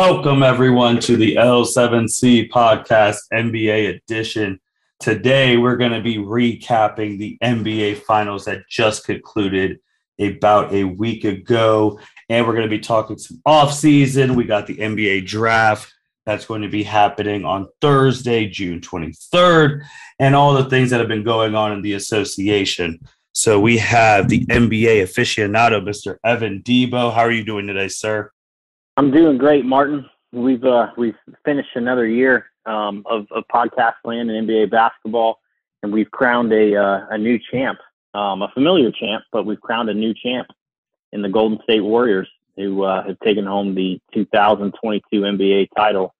Welcome, everyone, to the L7C podcast NBA edition. Today, we're going to be recapping the NBA finals that just concluded about a week ago. And we're going to be talking some offseason. We got the NBA draft that's going to be happening on Thursday, June 23rd, and all the things that have been going on in the association. So we have the NBA aficionado, Mr. Evan Debo. How are you doing today, sir? I'm doing great, Martin. We've finished another year of podcast land and NBA basketball, and we've crowned a new champ, a familiar champ, but we've crowned a new champ in the Golden State Warriors, who have taken home the 2022 NBA title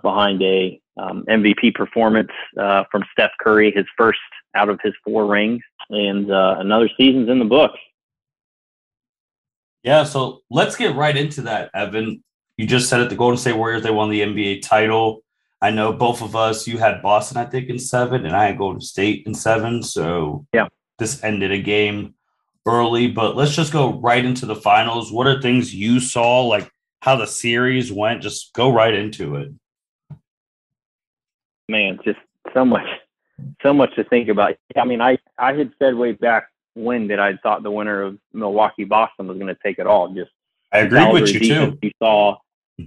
behind a MVP performance from Steph Curry, his first out of his four rings, and another season's in the books. Yeah, so let's get right into that, Evan. You just said it, the Golden State Warriors, they won the NBA title. I know both of us, you had Boston, I think, in seven, and I had Golden State in seven. So yeah, this ended a game early, but let's just go right into the finals. What are things you saw, like how the series went? Just go right into it. Man, just so much to think about. I mean, I had said way back when that I thought the winner of Milwaukee-Boston was going to take it all. Just I agree with you too. You saw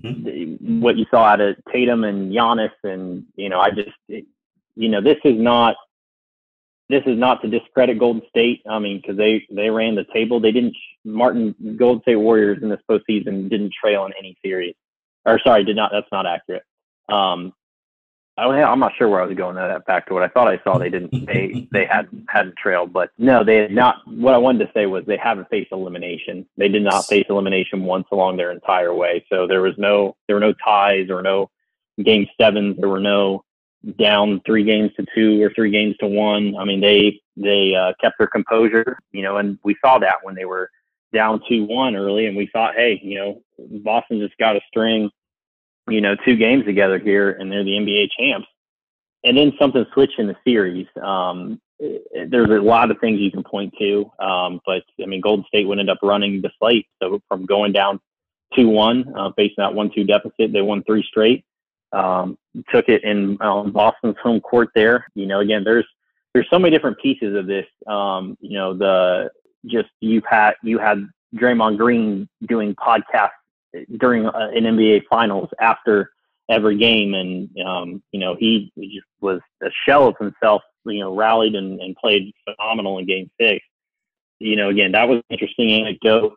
what you saw out of Tatum and Giannis, and this is not to discredit Golden State. I mean, because they ran the table. They didn't. Golden State Warriors in this postseason didn't trail in any series. Or sorry, did not. That's not accurate. I'm not sure where I was going back to what I thought I saw. They didn't. They hadn't trailed, but no, they had not. What I wanted to say was they haven't faced elimination. They did not face elimination once along their entire way. So there were no ties or no game sevens. There were no down 3 games to 2 or 3 games to 1. I mean, they kept their composure, and we saw that when they were down 2-1 early, and we thought, hey, Boston just got a string. 2 games together here, and they're the NBA champs. And then something switched in the series. There's a lot of things you can point to, but I mean, Golden State would end up running the slate. So from going down 2-1, facing that 1-2 deficit, they won 3 straight. Took it in Boston's home court there. Again, there's so many different pieces of this. You had Draymond Green doing podcasts during an NBA finals after every game. And, he just was a shell of himself, rallied and played phenomenal in game 6. Again, that was an interesting anecdote.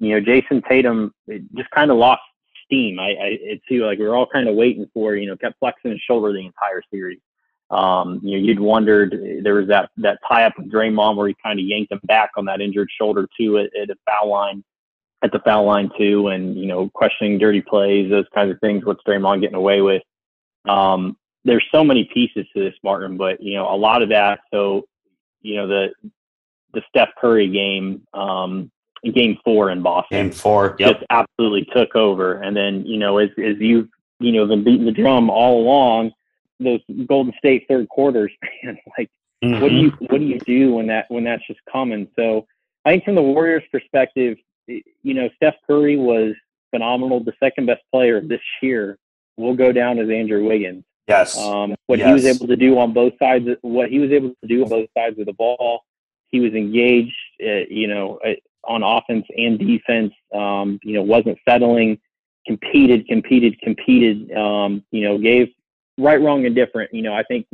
Jason Tatum just kind of lost steam. It too, like we were all kind of waiting for, kept flexing his shoulder the entire series. You'd wondered, there was that tie up with Draymond where he kind of yanked him back on that injured shoulder too at the foul line too, and questioning dirty plays, those kinds of things. What's Draymond getting away with? There's so many pieces to this, Martin, but a lot of that. So the Steph Curry game, game 4 in Boston, game 4, yep, just absolutely took over. And then as you've been beating the drum all along, those Golden State third quarters, man, like what do you do when that's just coming? So I think from the Warriors' perspective, Steph Curry was phenomenal. The second best player this year will go down as Andrew Wiggins. Yes. He was able to do on both sides, of the ball, he was engaged, on offense and defense, wasn't settling, competed, gave right, wrong, and different. I think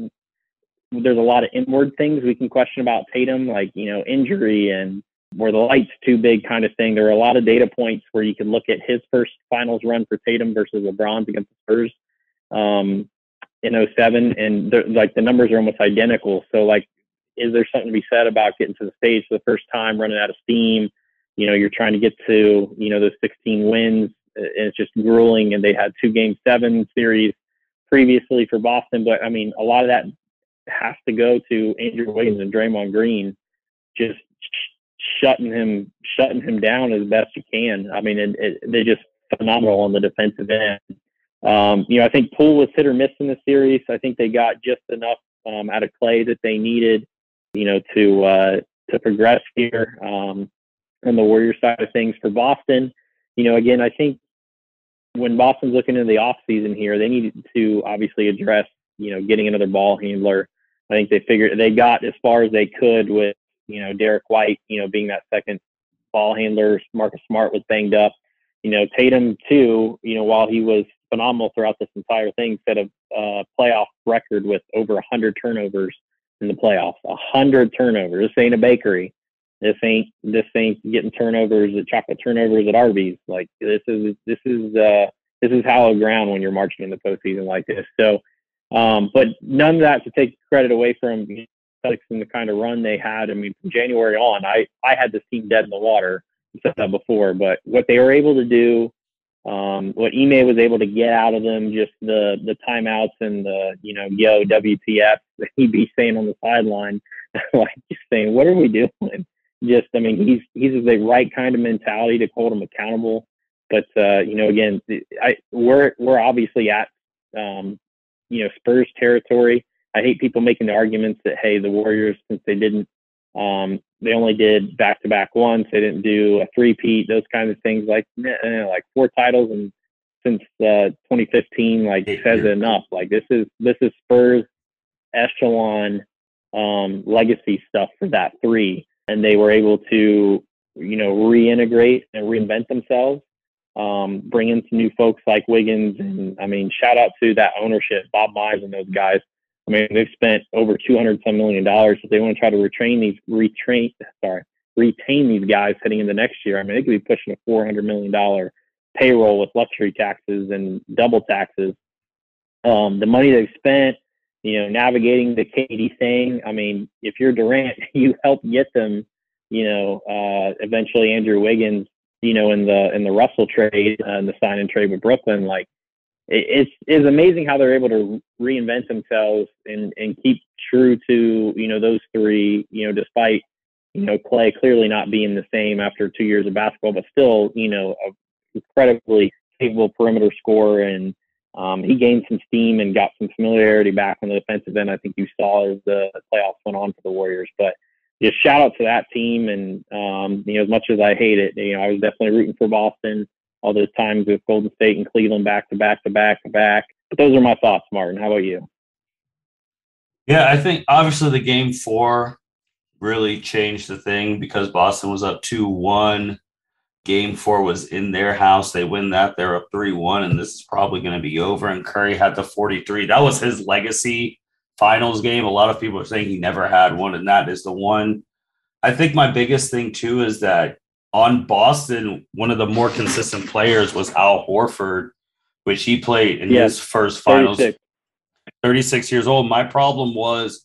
there's a lot of inward things we can question about Tatum, like, injury and were the lights too big kind of thing. There were a lot of data points where you could look at his first finals run for Tatum versus LeBron against the Spurs in 07. And the numbers are almost identical. So is there something to be said about getting to the stage for the first time, running out of steam? You're trying to get to, those 16 wins, and it's just grueling. And they had 2 Game 7 series previously for Boston. But I mean, a lot of that has to go to Andrew Wiggins and Draymond Green, just shutting him down as best you can. I mean, they're just phenomenal on the defensive end. I think Poole was hit or miss in the series. I think they got just enough out of Clay that they needed, to progress here on the Warriors side of things. For Boston, again, I think when Boston's looking into the offseason here, they need to obviously address, getting another ball handler. I think they got as far as they could with, Derek White, being that second ball handler. Marcus Smart was banged up. Tatum, too, while he was phenomenal throughout this entire thing, set a playoff record with over 100 turnovers in the playoffs. 100 turnovers. This ain't a bakery. This ain't getting turnovers at chocolate turnovers at Arby's. Like this is hallowed ground when you're marching in the postseason like this. So, but none of that to take credit away from Celtics and the kind of run they had. I mean, from January on, I had this team dead in the water. I said that before, but what they were able to do, what Ime was able to get out of them, just the timeouts and the yo WTF that he'd be saying on the sideline, like just saying, what are we doing? Just, I mean, he's the right kind of mentality to hold him accountable. But, again, we're obviously at, Spurs territory. I hate people making the arguments that, hey, the Warriors, since they didn't, they only did back-to-back once. They didn't do a three-peat, those kinds of things. Like four titles and since 2015, like, says it enough. Like, this is Spurs echelon legacy stuff for that three. And they were able to, reintegrate and reinvent themselves, bring in some new folks like Wiggins. And I mean, shout out to that ownership, Bob Mize and those guys. I mean, they've spent over $200 some million. If they want to try to retain these guys heading into next year, I mean, they could be pushing a $400 million payroll with luxury taxes and double taxes. The money they've spent, navigating the KD thing. I mean, if you're Durant, you help get them, eventually Andrew Wiggins, in the Russell trade and the sign and trade with Brooklyn. Like, it's amazing how they're able to reinvent themselves and keep true to, those three, despite, Clay clearly not being the same after 2 years of basketball, but still, an incredibly capable perimeter scorer. And, he gained some steam and got some familiarity back on the defensive end. I think you saw as the playoffs went on for the Warriors. But just shout out to that team. And, as much as I hate it, I was definitely rooting for Boston all those times with Golden State and Cleveland back to back to back to back. But those are my thoughts, Martin. How about you? Yeah, I think obviously the game four really changed the thing because Boston was up 2-1. Game four was in their house. They win that. They're up 3-1, and this is probably going to be over. And Curry had the 43. That was his legacy finals game. A lot of people are saying he never had one, and that is the one. I think my biggest thing, too, is that on Boston, one of the more consistent players was Al Horford, which he played in his first finals. 36 years old. My problem was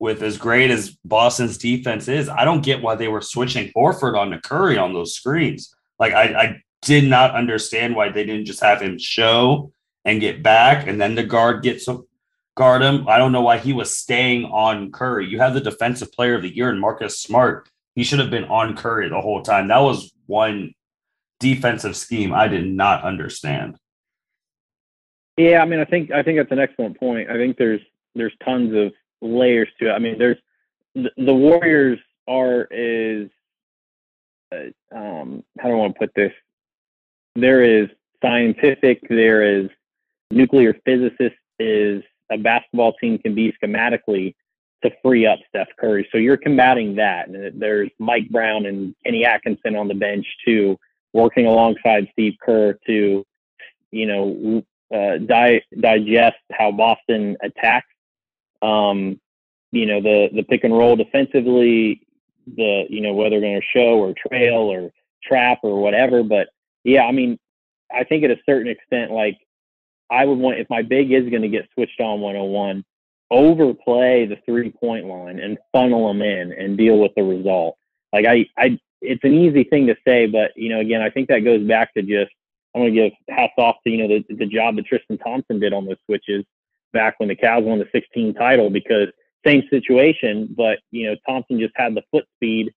with as great as Boston's defense is, I don't get why they were switching Horford onto Curry on those screens. Like, I did not understand why they didn't just have him show and get back, and then the guard guard him. I don't know why he was staying on Curry. You have the defensive player of the year in Marcus Smart. He should have been on Curry the whole time. That was one defensive scheme I did not understand. Yeah, I mean, I think that's an excellent point. I think there's tons of layers to it. I mean, there's the Warriors are is. How do I want to put this? There is scientific, there is nuclear physicist, is a basketball team can be schematically to free up Steph Curry. So you're combating that. And there's Mike Brown and Kenny Atkinson on the bench too, working alongside Steve Kerr to, digest how Boston attacks. The pick and roll defensively, whether they're going to show or trail or trap or whatever. But yeah, I mean, I think at a certain extent, like I would want, if my big is going to get switched on 101, overplay the 3-point line and funnel them in and deal with the result. Like it's an easy thing to say, but again, I think that goes back to just, I'm going to give hats off to, the job that Tristan Thompson did on those switches back when the Cavs won the 16 title, because same situation, but Thompson just had the foot speed,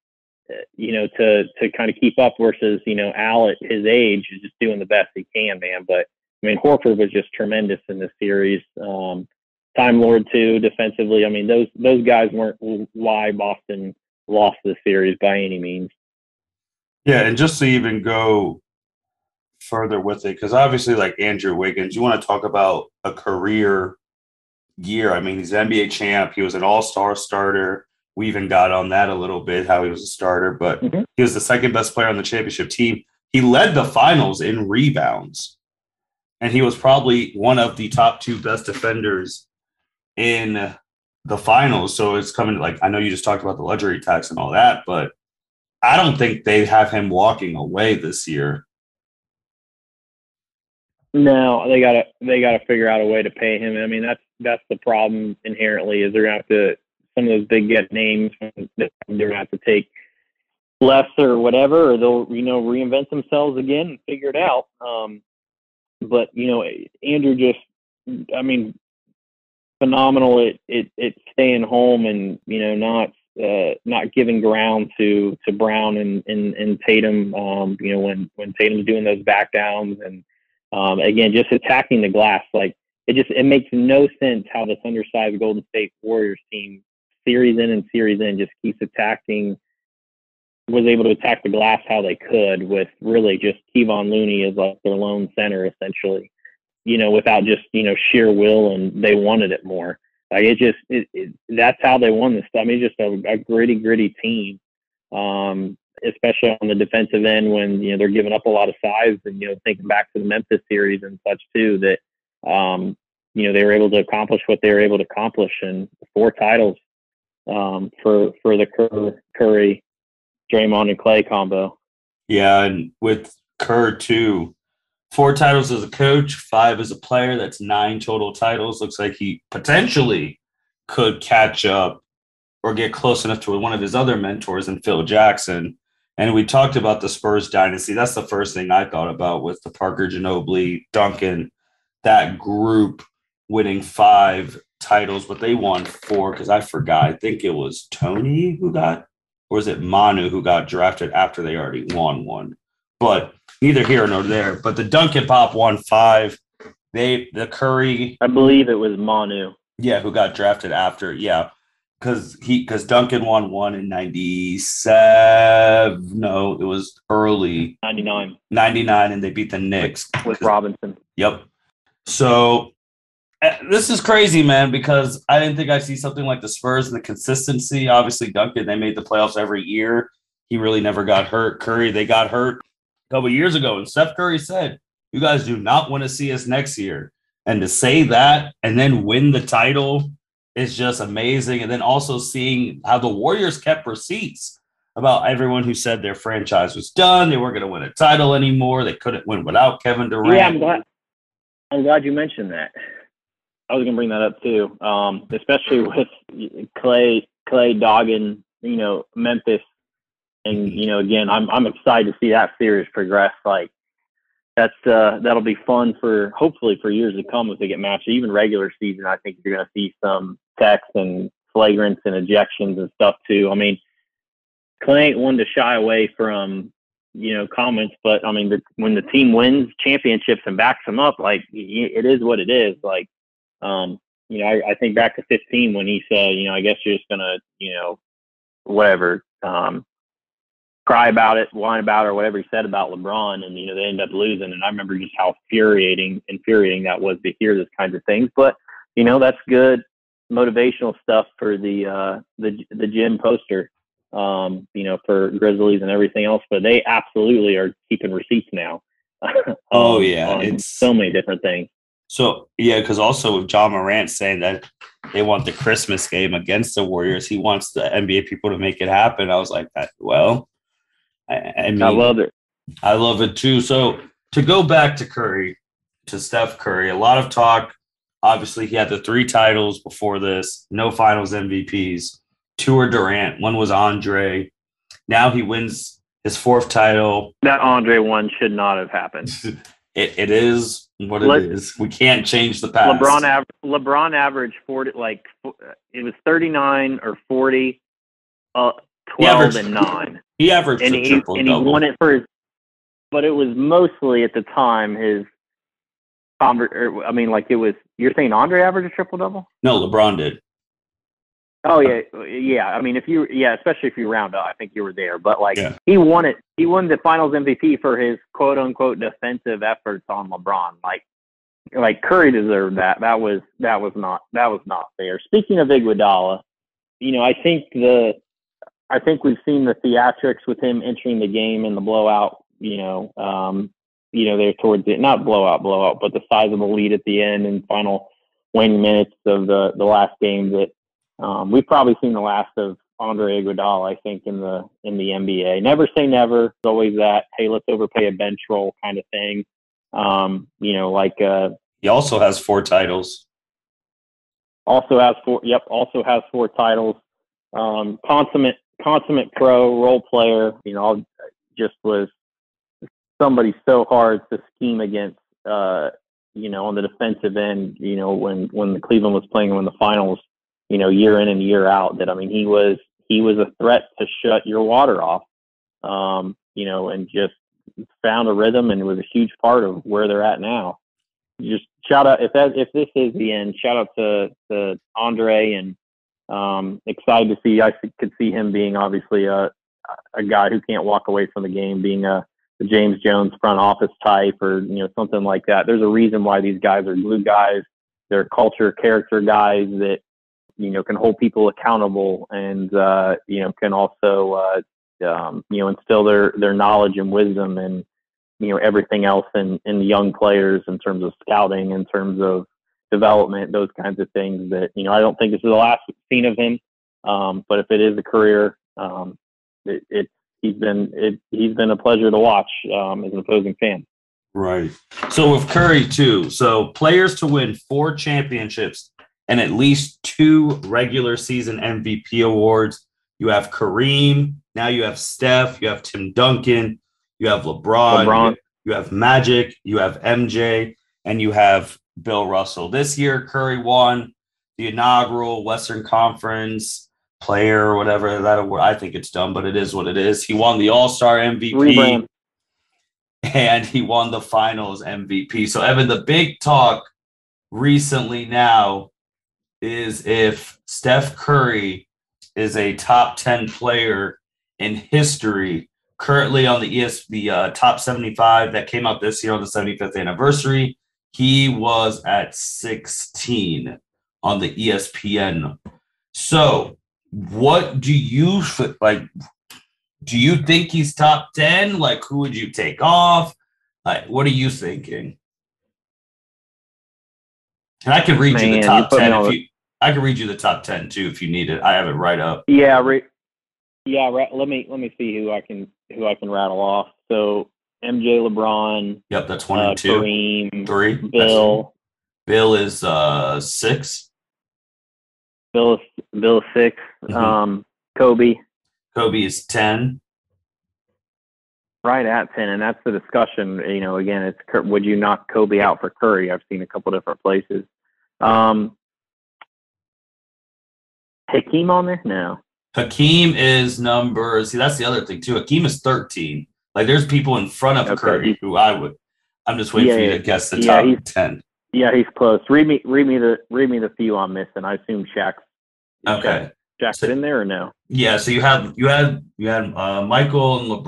to kind of keep up versus Al at his age is just doing the best he can, man. But I mean, Horford was just tremendous in this series. Time Lord too defensively. I mean, those guys weren't why Boston lost this series by any means. Yeah, and just to even go further with it, because obviously, like Andrew Wiggins, you want to talk about a career year. I mean, he's an NBA champ. He was an all-star starter. We even got on that a little bit, how he was a starter, but he was the second best player on the championship team. He led the finals in rebounds, and he was probably one of the top two best defenders in the finals. So it's coming to, like, I know you just talked about the luxury tax and all that, but I don't think they have him walking away this year. No, they gotta figure out a way to pay him. I mean, that's the problem inherently, is they're gonna have to, some of those big get names, they're gonna have to take less or whatever, or they'll, you know, reinvent themselves again and figure it out. But you know, Andrew just, I mean, phenomenal at staying home and, you know, not giving ground to Brown and Tatum. You know, when Tatum's doing those back downs and again, just attacking the glass. Like, it makes no sense how this undersized Golden State Warriors team, series in and series in, just keeps attacking, was able to attack the glass how they could, with really just Kevon Looney as like their lone center, essentially, you know, without just, you know, sheer will, and they wanted it more. Like, that's how they won this stuff. I mean, just a gritty team, especially on the defensive end when, you know, they're giving up a lot of size. And, you know, thinking back to the Memphis series and such too, that, you know, they were able to accomplish what they were able to accomplish, and 4 titles for the Curry, Draymond, and Clay combo. Yeah, and with Kerr too, 4 titles as a coach, 5 as a player. That's 9 total titles. Looks like he potentially could catch up or get close enough to one of his other mentors in Phil Jackson. And we talked about the Spurs dynasty. That's the first thing I thought about, with the Parker, Ginobili, Duncan, that group winning 5 titles, but they won 4 because I forgot. I think it was Tony who got, or is it Manu who got drafted after they already won 1? But neither here nor there. But the Duncan Pop won 5. The Curry, I believe it was Manu. Yeah, who got drafted after. Yeah. Because Duncan won 1 in 97. No, it was early 99, and they beat the Knicks with Robinson. Yep. So this is crazy, man, because I didn't think I'd see something like the Spurs and the consistency. Obviously, Duncan, they made the playoffs every year. He really never got hurt. Curry, they got hurt a couple years ago, and Steph Curry said, "You guys do not want to see us next year." And to say that and then win the title, it's just amazing. And then also seeing how the Warriors kept receipts about everyone who said their franchise was done. They weren't going to win a title anymore. They couldn't win without Kevin Durant. Yeah, I'm glad you mentioned that. I was going to bring that up too, especially with Clay dogging, you know, Memphis. And, you know, again, I'm excited to see that series progress. Like, that's that'll be fun for, hopefully, for years to come if they get matched. Even regular season, I think you're going to see some texts and flagrants and ejections and stuff too. I mean, Clay ain't one to shy away from, you know, comments, but I mean, when the team wins championships and backs them up, like, it is what it is. Like, you know, I think back to 15 when he said, you know, I guess you're just going to, you know, whatever, cry about it, whine about it, or whatever he said about LeBron, and, you know, they ended up losing. And I remember just how infuriating that was to hear those kinds of things. But, you know, that's good motivational stuff for the gym poster, you know, for Grizzlies and everything else. But they absolutely are keeping receipts now. Oh yeah, it's so many different things. So yeah, because also with John Morant saying that they want the Christmas game against the Warriors, he wants the NBA people to make it happen. I was like, well. I mean, I love it. I love it too. So to go back to Curry, to Steph Curry, a lot of talk. Obviously, he had the 3 titles before this, no finals MVPs. 2 were Durant, 1 was Andre. Now he wins his 4th title. That Andre one should not have happened. It is what it is. We can't change the past. LeBron averaged 40, like, it was 39 or 40, 12 averaged, and 9. He averaged a triple-double. And he won it for his, but it was mostly at the time his, I mean, like, it was, you're saying Andre averaged a triple-double? No, LeBron did. Oh yeah, yeah. I mean, especially if you round up, I think you were there. But he won it. He won the Finals MVP for his quote unquote defensive efforts on LeBron. Like Curry deserved that. That was not fair. Speaking of Iguodala, I think we've seen the theatrics with him entering the game in the blowout. They're towards the not blowout, but the sizable lead at the end and final waning minutes of the last game that. We've probably seen the last of Andre Iguodala, I think, in the NBA. Never say never. It's always that, hey, let's overpay a bench role kind of thing. He also has four titles. Also has four titles. Consummate pro, role player. Just was somebody so hard to scheme against, on the defensive end, when the Cleveland was playing in the finals. Year in and year out, he was a threat to shut your water off, and just found a rhythm and was a huge part of where they're at now. Just shout out if this is the end. Shout out to Andre, and excited to see. I could see him being obviously a guy who can't walk away from the game, being a James Jones front office type or something like that. There's a reason why these guys are glue guys. They're culture character guys that. Can hold people accountable and, can also, instill their knowledge and wisdom and, everything else in young players in terms of scouting, in terms of development, those kinds of things that, I don't think this is the last we've seen of him. But if it is a career, he's been a pleasure to watch as an opposing fan. Right. So with Curry too, so players to win 4 championships and at least 2 regular season MVP awards. You have Kareem. Now you have Steph. You have Tim Duncan. You have LeBron. You have Magic. You have MJ. And you have Bill Russell. This year, Curry won the inaugural Western Conference player or whatever. That award. I think it's dumb, but it is what it is. He won the All-Star MVP. Rebrand. And he won the Finals MVP. So, Evan, the big talk recently now is if Steph Curry is a top 10 player in history, currently on the top 75 that came out this year on the 75th anniversary. He was at 16 on the ESPN. So what do you like? Do you think he's top 10? Like, who would you take off? Like, what are you thinking? And I can read you the top 10 I can read you the top 10 too if you need it. I have it right up. Yeah, let me see who I can rattle off. So MJ, LeBron. Yep, that's 1 and 2. Kareem, 3. Bill. Bill is 6. Bill 6. Mm-hmm. Kobe is 10. Right at 10, and that's the discussion. Again, it's would you knock Kobe out for Curry? I've seen a couple different places. Hakeem on there? No. Hakeem is number. See, that's the other thing too. Hakeem is 13. Like, there's people in front of Curry who I would. I'm just waiting for you to guess the top 10. Yeah, he's close. Read me the few I'm missing. I assume Shaq. Okay. Jack's in there or no? Yeah, so you had Michael and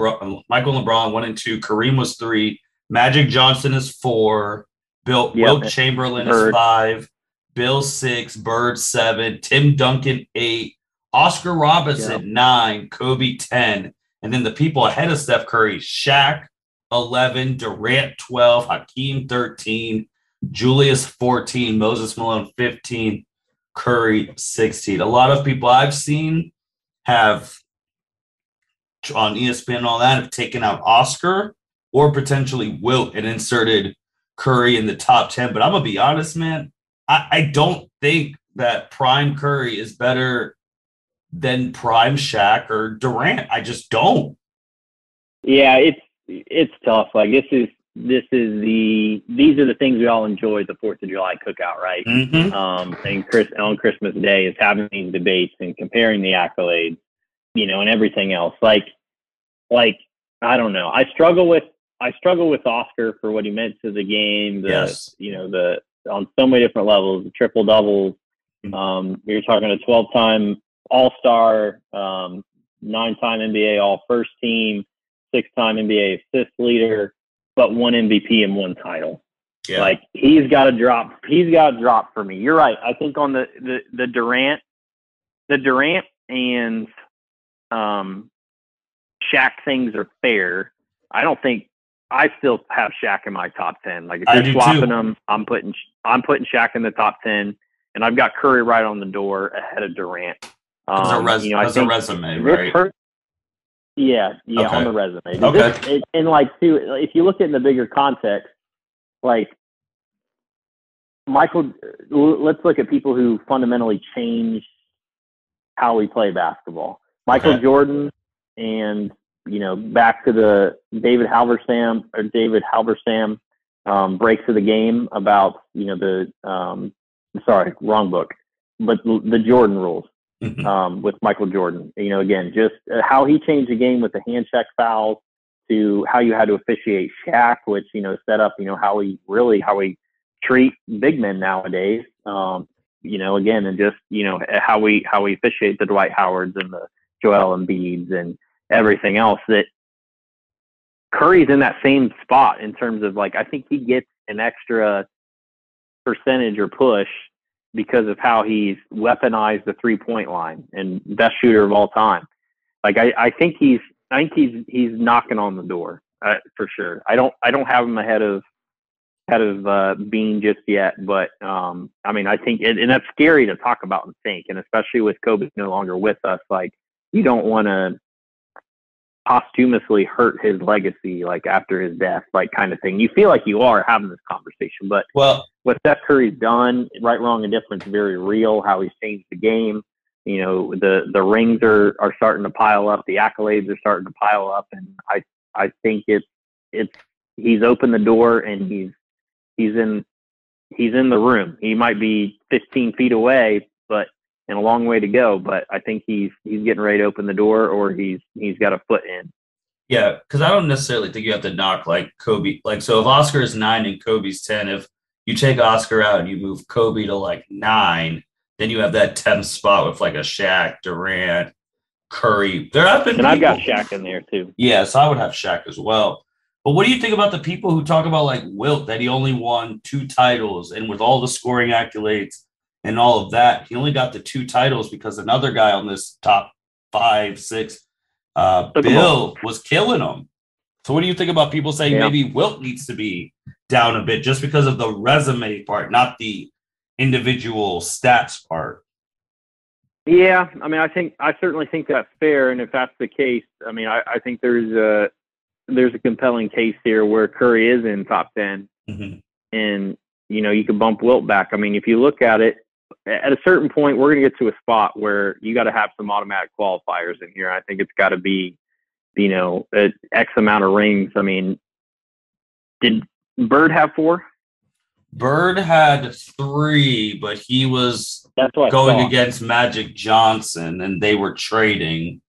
LeBron 1 and 2. Kareem was 3. Magic Johnson is 4. Wilt Chamberlain is 5. Bill 6. Bird 7. Tim Duncan 8. Oscar Robertson 9. Kobe 10. And then the people ahead of Steph Curry: Shaq 11, Durant 12, Hakeem 13, Julius 14, Moses Malone 15. Curry 16. A lot of people I've seen have on ESPN and all that have taken out Oscar or potentially Wilt and inserted Curry in the top 10. But I'm gonna be honest, man. I don't think that prime Curry is better than prime Shaq or Durant. I just don't. Yeah, it's tough. Like, these are the things we all enjoyed the 4th of July cookout, right? Mm-hmm. And on Christmas Day is having these debates and comparing the accolades, and everything else. Like I don't know. I struggle with Oscar for what he meant to the game. On so many different levels, the triple doubles. You're talking a 12-time all-star, 9-time NBA all-first team, 6-time NBA assist leader, but 1 MVP and 1 title. Yeah. Like, he's got to drop. He's got to drop for me. You're right. I think on the Durant and Shaq things are fair. I don't think I still have Shaq in my top 10. Like, if you're swapping them, I'm putting Shaq in the top 10, and I've got Curry right on the door ahead of Durant. That's a resume, right? Yeah, okay. On the resume. Okay. And if you look at it in the bigger context, like Michael, let's look at people who fundamentally changed how we play basketball. Michael Jordan, and back to the David Halberstam breaks of the game about sorry, wrong book, but the Jordan rules with Michael Jordan. Again, just how he changed the game with the hand check fouls to how you had to officiate Shaq, which set up how we treat big men nowadays. Again, and just how we officiate the Dwight Howards and the Joel Embiids and everything else. That Curry's in that same spot in terms of, like, I think he gets an extra percentage or push because of how he's weaponized the 3-point line and best shooter of all time. Like, I think he's knocking on the door for sure. I don't have him ahead of Bean just yet, but I think and that's scary to talk about and think, and especially with Kobe no longer with us, like, you don't want to posthumously hurt his legacy, like after his death, like, kind of thing. You feel like you are having this conversation, but what Steph Curry's done, right, wrong, and different, is very real. How he's changed the game, the rings are starting to pile up, the accolades are starting to pile up, and I think it's he's opened the door, and he's in the room. He might be 15 feet away, but and a long way to go, but I think he's getting ready to open the door, or he's got a foot in. Yeah, because I don't necessarily think you have to knock, like, Kobe. Like, so if Oscar is 9 and Kobe's 10, if you take Oscar out and you move Kobe to, like, 9, then you have that 10th spot with, like, a Shaq, Durant, Curry. There have been and people. I've got Shaq in there too. Yeah, so I would have Shaq as well. But what do you think about the people who talk about, like, Wilt, that he only won 2 titles, and with all the scoring accolades and all of that, he only got the 2 titles because another guy on this top 5, 6, Bill, was killing him. So what do you think about people saying maybe Wilt needs to be down a bit just because of the resume part, not the individual stats part? Yeah, I certainly think that's fair. And if that's the case, I think there's a compelling case here where Curry is in top 10, and you could bump Wilt back. If you look at it, at a certain point, we're going to get to a spot where you got to have some automatic qualifiers in here. I think it's got to be, X amount of rings. Did Bird have 4? Bird had 3, but he was going against Magic Johnson, and they were trading.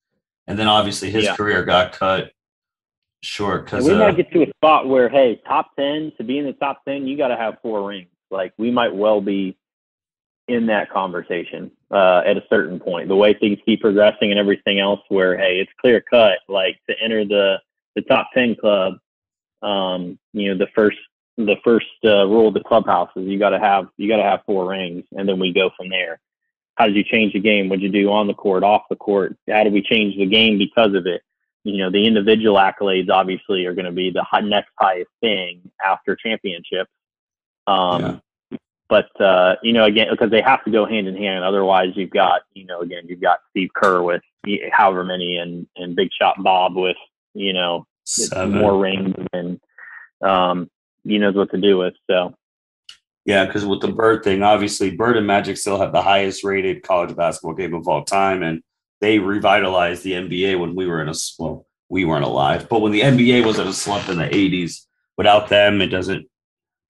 And then obviously his career got cut short. Because we might get to a spot where, hey, top 10, to be in the top 10, you got to have 4 rings. Like, we might well be in that conversation at a certain point, the way things keep progressing and everything else, where, hey, it's clear cut, like, to enter the top 10 club, the first rule of the clubhouse is you got to have 4 rings, and then we go from there. How did you change the game? What'd you do on the court, off the court? How did we change the game because of it? The individual accolades obviously are going to be the next highest thing after championships. But, again, because they have to go hand in hand. Otherwise, you've got, you've got Steve Kerr with however many, and Big Shot Bob with, 7. More rings and he knows what to do with. So, yeah, because with the Bird thing, obviously Bird and Magic still have the highest rated college basketball game of all time, and they revitalized the NBA when we were we weren't alive, but when the NBA was in a slump in the 80s, without them,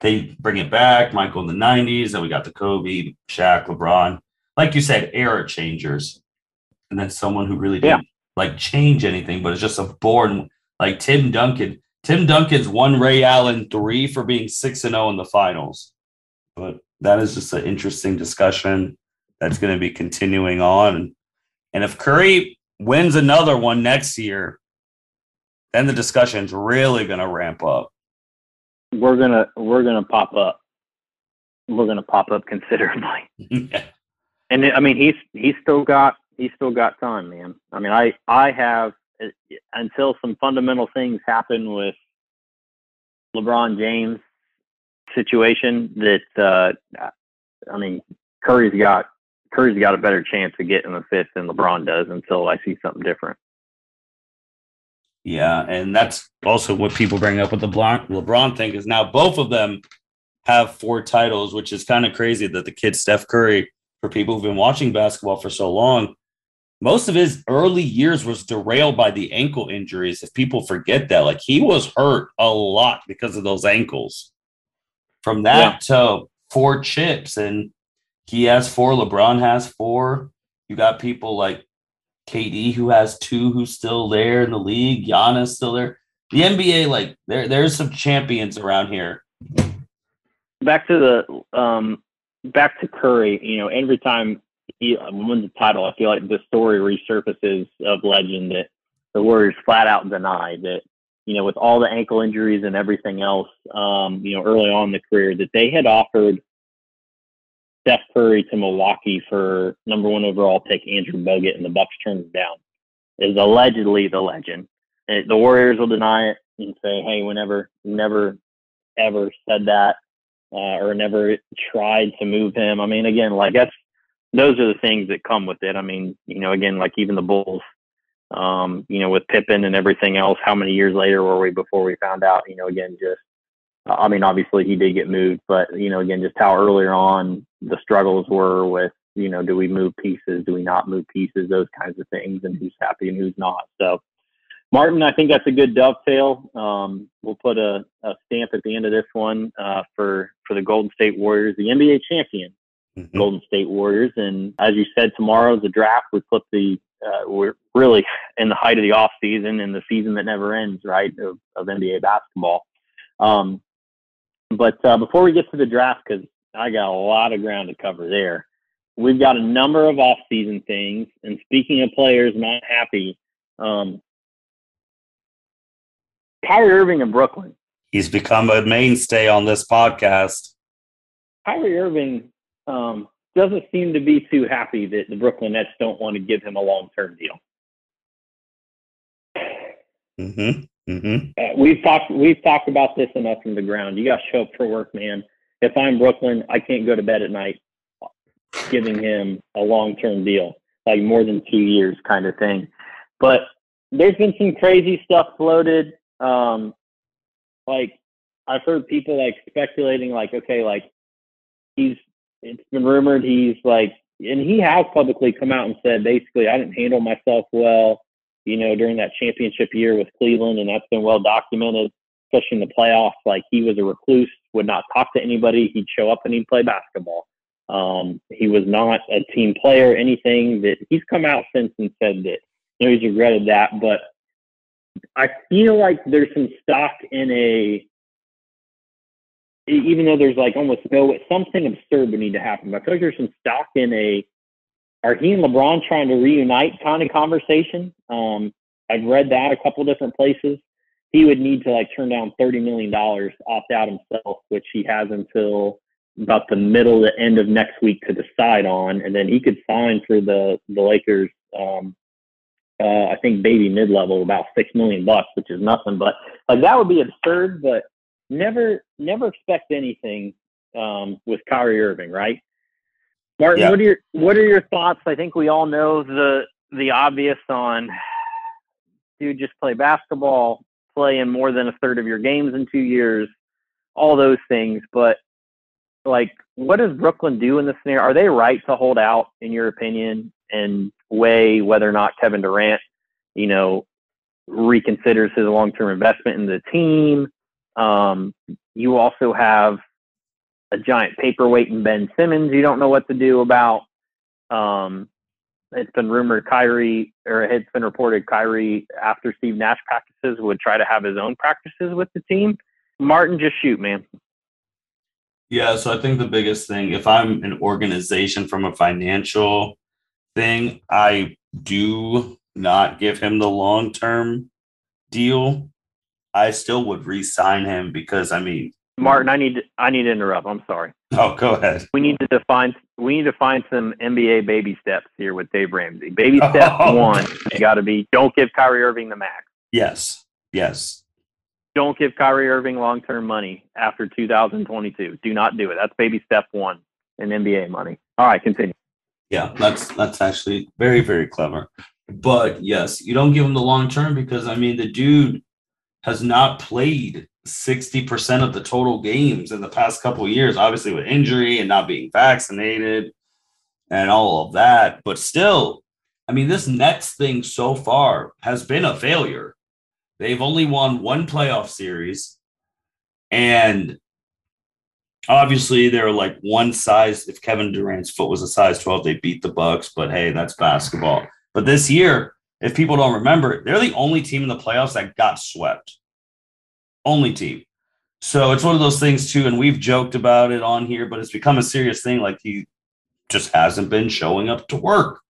they bring it back. Michael in the 90s, then we got the Kobe, Shaq, LeBron, like you said, era changers. And then someone who really didn't change anything, but it's just a born, like Tim Duncan. Tim Duncan's one Ray Allen 3 for being 6-0 in the finals. But that is just an interesting discussion that's going to be continuing on. And if Curry wins another one next year, then the discussion's really going to ramp up. We're gonna pop up. We're gonna pop up considerably. Yeah. And I mean, he's still got time, man. I mean, I have until some fundamental things happen with LeBron James' situation that I mean, Curry's got a better chance of getting the fifth than LeBron does until I see something different. Yeah, and that's also what people bring up with the LeBron thing is now both of them have 4 titles, which is kind of crazy that the kid Steph Curry, for people who've been watching basketball for so long, most of his early years was derailed by the ankle injuries. If people forget that, like he was hurt a lot because of those ankles. From that to 4 chips, and he has 4, LeBron has 4. You got people like KD, who has 2, who's still there in the league. Giannis still there. The NBA, like there's some champions around here. Back to the back to Curry. You know, every time he wins the title, I feel like the story resurfaces of legend that the Warriors flat out deny that. You know, with all the ankle injuries and everything else, you know, early on in the career, that they had offered Steph Curry to Milwaukee for #1 overall pick Andrew Bogut, and the Bucks turned him down. Is allegedly the legend. And the Warriors will deny it and say, "Hey, we never ever said that, or never tried to move him." I mean, again, like those are the things that come with it. I mean, you know, again, like even the Bulls, you know, with Pippen and everything else. How many years later were we before we found out? You know, again, just. I mean, obviously he did get moved, but, you know, again, just how earlier on the struggles were with, you know, do we move pieces? Do we not move pieces? Those kinds of things, and who's happy and who's not. So, Martin, I think that's a good dovetail. We'll put a stamp at the end of this one for the Golden State Warriors, the NBA champion, Golden State Warriors. And as you said, tomorrow's the draft. We flip we're really in the height of the off season and the season that never ends, right, of NBA basketball. But before we get to the draft, because I got a lot of ground to cover there, we've got a number of off-season things. And speaking of players not happy, Kyrie Irving in Brooklyn. He's become a mainstay on this podcast. Kyrie Irving doesn't seem to be too happy that the Brooklyn Nets don't want to give him a long-term deal. Mm-hmm. Mm-hmm. We've talked about this enough from the ground. You got to show up for work, man. If I'm Brooklyn, I can't go to bed at night giving him a long-term deal, like more than 2 years kind of thing. But there's been some crazy stuff floated. Like I've heard people like speculating, like, okay, like it's been rumored he's like, and he has publicly come out and said, basically, I didn't handle myself well, you know, during that championship year with Cleveland, and that's been well documented, especially in the playoffs. Like, he was a recluse, would not talk to anybody. He'd show up and he'd play basketball. He was not a team player, anything that he's come out since and said that, you know, he's regretted that. But I feel like there's some stock in even though there's like almost something absurd would need to happen. But I feel like there's some stock in are he and LeBron trying to reunite kind of conversation? I've read that a couple different places. He would need to like turn down $30 million, opt out himself, which he has until about the middle to end of next week to decide on. And then he could sign for the Lakers, I think baby mid-level, about $6 million, which is nothing. But like that would be absurd, but never expect anything with Kyrie Irving, right? Martin, yeah. What are your thoughts? I think we all know the obvious on, dude, just play basketball, play in more than 1/3 of your games in 2 years, all those things. But, like, what does Brooklyn do in this scenario? Are they right to hold out, in your opinion, and weigh whether or not Kevin Durant, you know, reconsiders his long-term investment in the team? You also have a giant paperweight in Ben Simmons. You don't know what to do about. It's been rumored it's been reported Kyrie, after Steve Nash practices, would try to have his own practices with the team. Martin, just shoot, man. Yeah, so I think the biggest thing, if I'm an organization from a financial thing, I do not give him the long-term deal. I still would re-sign him because, I mean, Martin, I need to interrupt. I'm sorry. Oh, go ahead. We need to find some NBA baby steps here with Dave Ramsey. Baby step one has got to be don't give Kyrie Irving the max. Yes. Don't give Kyrie Irving long-term money after 2022. Do not do it. That's baby step one in NBA money. All right, continue. Yeah, that's actually very, very clever. But yes, you don't give him the long-term because, I mean, the dude has not played 60% of the total games in the past couple of years, obviously with injury and not being vaccinated and all of that. But still, I mean, this Nets thing so far has been a failure. They've only won one playoff series. And obviously they're like one size. If Kevin Durant's foot was a size 12, they beat the Bucks. But hey, that's basketball. But this year, if people don't remember, they're the only team in the playoffs that got swept. Only team. So it's one of those things, too, and we've joked about it on here, but it's become a serious thing. Like, he just hasn't been showing up to work.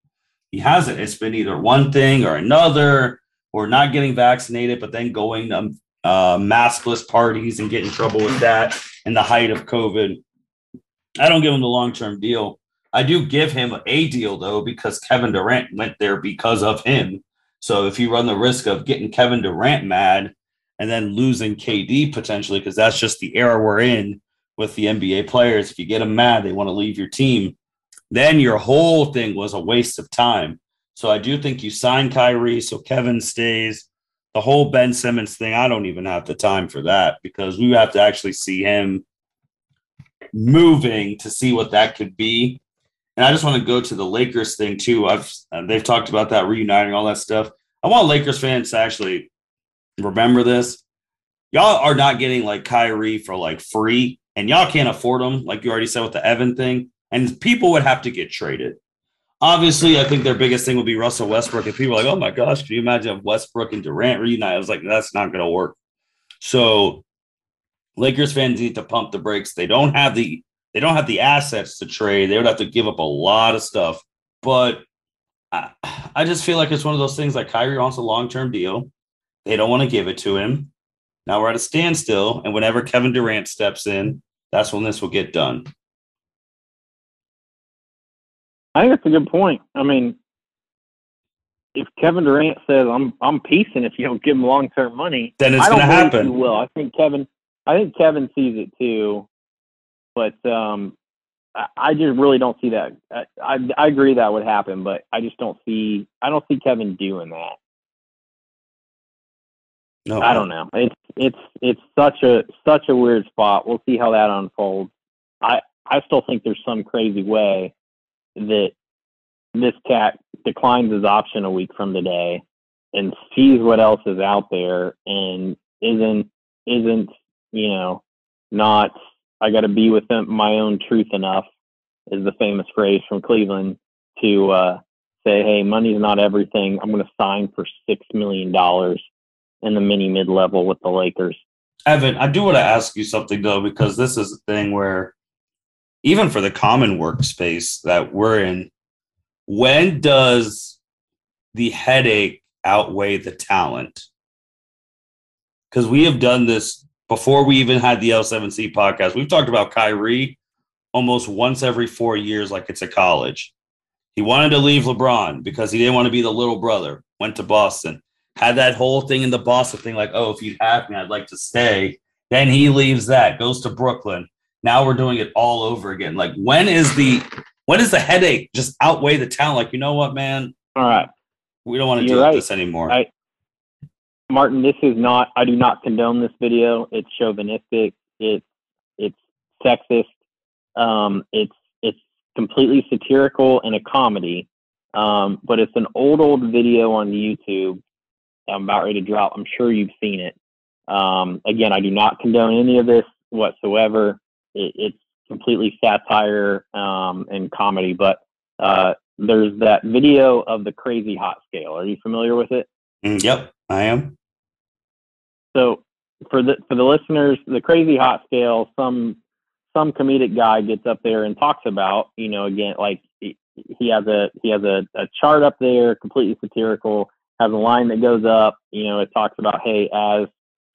He hasn't. It's been either one thing or another, or not getting vaccinated, but then going to maskless parties and getting in trouble with that in the height of COVID. I don't give him the long-term deal. I do give him a deal, though, because Kevin Durant went there because of him. So if you run the risk of getting Kevin Durant mad, and then losing KD potentially, because that's just the era we're in with the NBA players. If you get them mad, they want to leave your team. Then your whole thing was a waste of time. So I do think you sign Kyrie so Kevin stays. The whole Ben Simmons thing, I don't even have the time for that because we have to actually see him moving to see what that could be. And I just want to go to the Lakers thing too. They've talked about that, reuniting, all that stuff. I want Lakers fans to actually remember this. Y'all are not getting like Kyrie for like free, and y'all can't afford him, like you already said with the Evan thing. And people would have to get traded. Obviously, I think their biggest thing would be Russell Westbrook. And people are like, oh my gosh, can you imagine if Westbrook and Durant reunite? I was like, that's not going to work. So Lakers fans need to pump the brakes. They don't have the assets to trade. They would have to give up a lot of stuff. But I just feel like it's one of those things like Kyrie wants a long-term deal. They don't want to give it to him. Now we're at a standstill, and whenever Kevin Durant steps in, that's when this will get done. I think that's a good point. I mean, if Kevin Durant says, I'm peacing if you don't give him long-term money, then it's going to happen. He will. I think Kevin sees it too, but I just really don't see that. I agree that would happen, but I don't see Kevin doing that. No. I don't know. It's such a weird spot. We'll see how that unfolds. I still think there's some crazy way that this cat declines his option a week from today and sees what else is out there and isn't not I got to be with my own truth enough is the famous phrase from Cleveland to say, hey, money's not everything. I'm going to sign for $6 million. In the mid level with the Lakers. Evan, I do want to ask you something though, because this is a thing where even for the common workspace that we're in, when does the headache outweigh the talent? Because we have done this before we even had the L7C podcast. We've talked about Kyrie almost once every 4 years, like it's a college. He wanted to leave LeBron because he didn't want to be the little brother, went to Boston. Had that whole thing in the Boston thing, like, oh, if you'd have me, I'd like to stay. Then he leaves that, goes to Brooklyn. Now we're doing it all over again. Like, when is the headache just outweigh the talent? Like, you know what, man? All right. We don't want to deal with this anymore. Martin, this is not – I do not condone this video. It's chauvinistic. It's sexist. It's completely satirical and a comedy. But it's an old video on YouTube. I'm about ready to drop. I'm sure you've seen it. Again, I do not condone any of this whatsoever. It's completely satire and comedy, but there's that video of the crazy hot scale. Are you familiar with it? Yep, I am. So for the listeners, the crazy hot scale, some comedic guy gets up there and talks about, again, like he has a chart up there, completely satirical, has a line that goes up. You know, it talks about, hey, as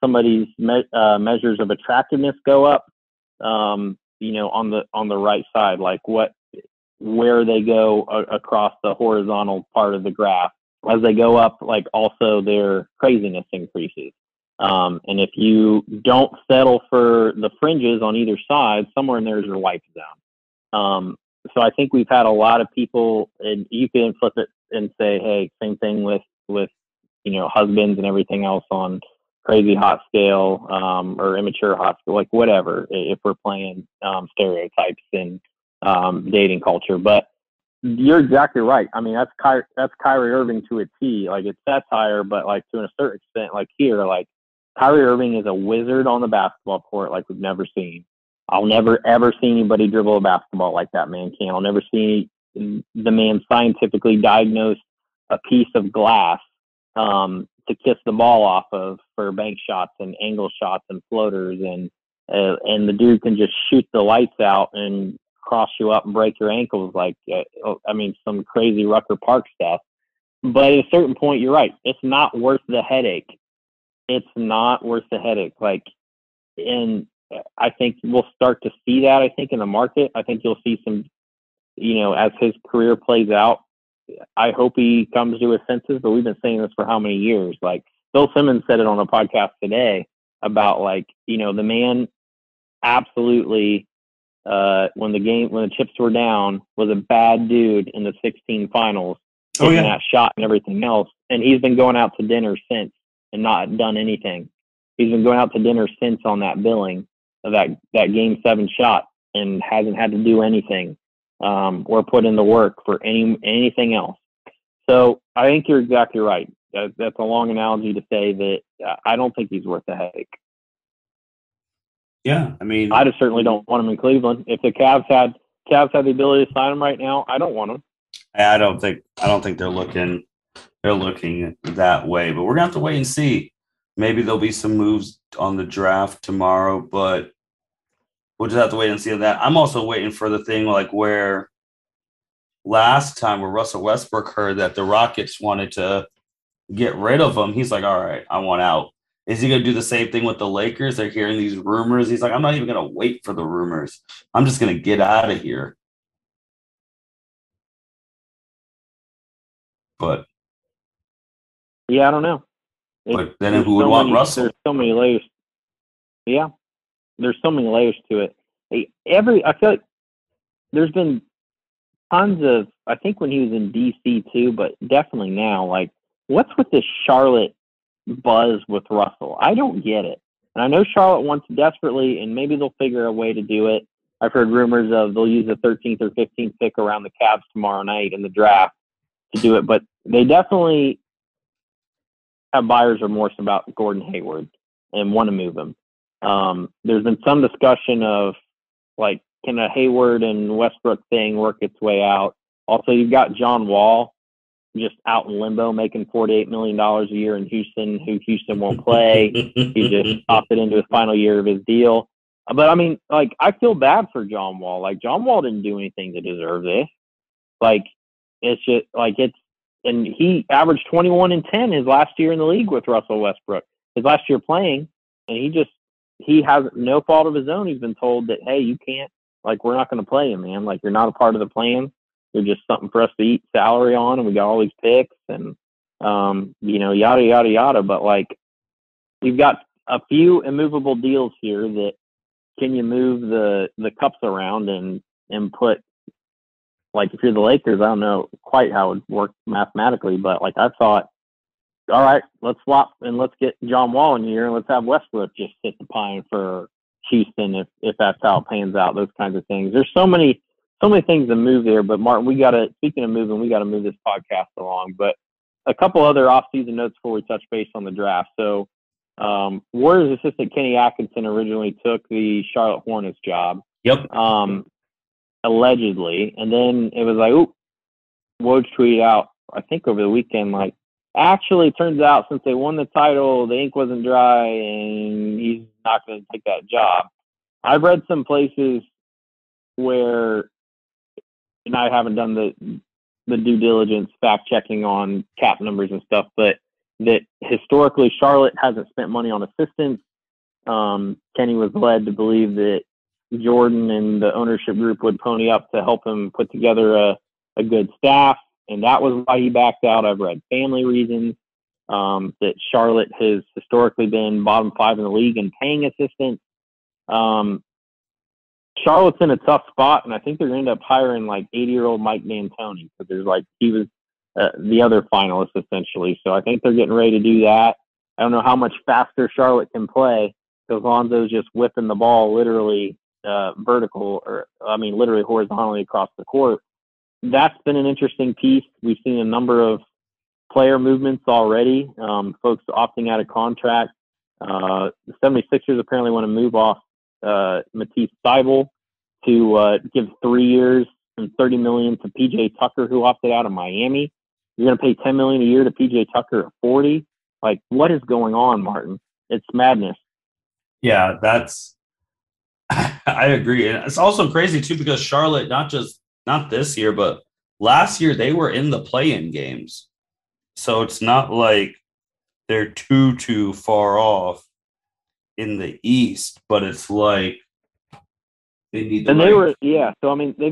somebody's measures of attractiveness go up, you know, on the right side, like where they go across the horizontal part of the graph. As they go up, like, also their craziness increases. And if you don't settle for the fringes on either side, somewhere in there is your life zone. So I think we've had a lot of people, and you can flip it and say, hey, same thing with you know, husbands and everything else on crazy hot scale, or immature hot scale, like whatever, if we're playing stereotypes and dating culture. But you're exactly right. I mean, that's Kyrie Irving to a T. Like, it's satire, but like to a certain extent, like here, like Kyrie Irving is a wizard on the basketball court like we've never seen. I'll never ever see anybody dribble a basketball like that man can. I'll never see the man scientifically diagnose a piece of glass to kiss the ball off of for bank shots and angle shots and floaters, and the dude can just shoot the lights out and cross you up and break your ankles, like I mean, some crazy Rucker Park stuff. But at a certain point, you're right, it's not worth the headache. Like, and I think we'll start to see that, I think, in the market. I think you'll see some, you know, as his career plays out, I hope he comes to his senses, but we've been saying this for how many years? Like, Bill Simmons said it on a podcast today about, like, you know, the man absolutely, when the chips were down, was a bad dude in the 16 finals, taking that shot and everything else. And he's been going out to dinner since and not done anything. He's been going out to dinner since on that billing of that game 7 shot, and hasn't had to do anything or put in the work for anything else. So I think you're exactly right. That's a long analogy to say that I don't think he's worth the headache. Yeah, I mean, I just certainly don't want him in Cleveland. If the Cavs had the ability to sign him right now, I don't want him. I don't think they're looking that way. But we're gonna have to wait and see. Maybe there'll be some moves on the draft tomorrow, but we'll just have to wait and see on that. I'm also waiting for the thing like where last time where Russell Westbrook heard that the Rockets wanted to get rid of him, he's like, all right, I want out. Is he going to do the same thing with the Lakers? They're hearing these rumors. He's like, I'm not even going to wait for the rumors. I'm just going to get out of here. But. Yeah, I don't know. But then who would want Russell? There's so many layers. Yeah. There's so many layers to it. I feel like there's been tons of, I think when he was in DC too, but definitely now, like, what's with this Charlotte buzz with Russell? I don't get it. And I know Charlotte wants desperately, and maybe they'll figure a way to do it. I've heard rumors of they'll use the 13th or 15th pick around the Cavs tomorrow night in the draft to do it. But they definitely have buyer's remorse about Gordon Hayward and want to move him. There's been some discussion of, like, can a Hayward and Westbrook thing work its way out? Also, you've got John Wall just out in limbo, making $48 million a year in Houston, who Houston won't play. He just opted into his final year of his deal. But, I mean, like, I feel bad for John Wall. Like, John Wall didn't do anything to deserve this. Like, it's just, like, it's, and he averaged 21 and 10 his last year in the league with Russell Westbrook, his last year playing. And he has no fault of his own. He's been told that, hey, you can't, like, we're not going to play you, man. Like, you're not a part of the plan. You're just something for us to eat salary on, and we got all these picks and, you know, yada, yada, yada. But, like, you've got a few immovable deals here that can you move the cups around and put, like, if you're the Lakers, I don't know quite how it would work mathematically, but, like, I thought, all right, let's swap and let's get John Wall in here and let's have Westbrook just sit the pine for Houston if that's how it pans out, those kinds of things. There's so many things to move there. But, Martin, speaking of moving, we got to move this podcast along. But a couple other offseason notes before we touch base on the draft. So Warriors assistant Kenny Atkinson originally took the Charlotte Hornets job. Yep. Allegedly. And then it was like, ooh, Woj tweeted out, I think over the weekend, like, actually, it turns out since they won the title, the ink wasn't dry, and he's not going to take that job. I've read some places where and I haven't done the due diligence fact checking on cap numbers and stuff, but that historically Charlotte hasn't spent money on assistants. Kenny was led to believe that Jordan and the ownership group would pony up to help him put together a good staff, and that was why he backed out. I've read family reasons, that Charlotte has historically been bottom five in the league in paying assistants. Charlotte's in a tough spot, and I think they're going to end up hiring like 80-year-old Mike D'Antoni. So there's like he was the other finalist essentially. So I think they're getting ready to do that. I don't know how much faster Charlotte can play because Lonzo's just whipping the ball literally literally horizontally across the court. That's been an interesting piece. We've seen a number of player movements already, folks opting out of contract. The 76ers apparently want to move off Matisse Thybulle to give 3 years and $30 million to PJ Tucker, who opted out of Miami. You're going to pay $10 million a year to PJ Tucker at 40. Like, what is going on, Martin? It's madness. Yeah, I agree. And it's also crazy too, because Charlotte, not this year, but last year they were in the play-in games. So it's not like they're too far off in the East, but it's like they need. So I mean, they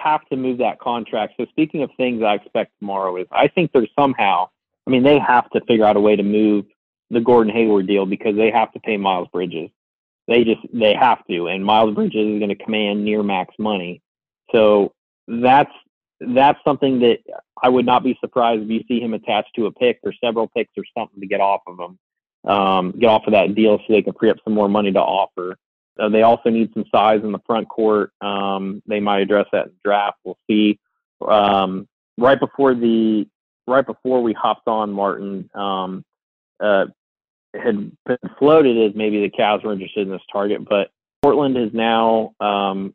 have to move that contract. So speaking of things I expect tomorrow is, I think there's they have to figure out a way to move the Gordon Hayward deal because they have to pay Miles Bridges. They have to, and Miles Bridges is going to command near max money. So that's something that I would not be surprised if you see him attached to a pick or several picks or something to get off of him, get off of that deal so they can free up some more money to offer. They also need some size in the front court. They might address that in the draft. We'll see. Right before we hopped on, Martin, had been floated as maybe the Cavs were interested in this target, but Portland has now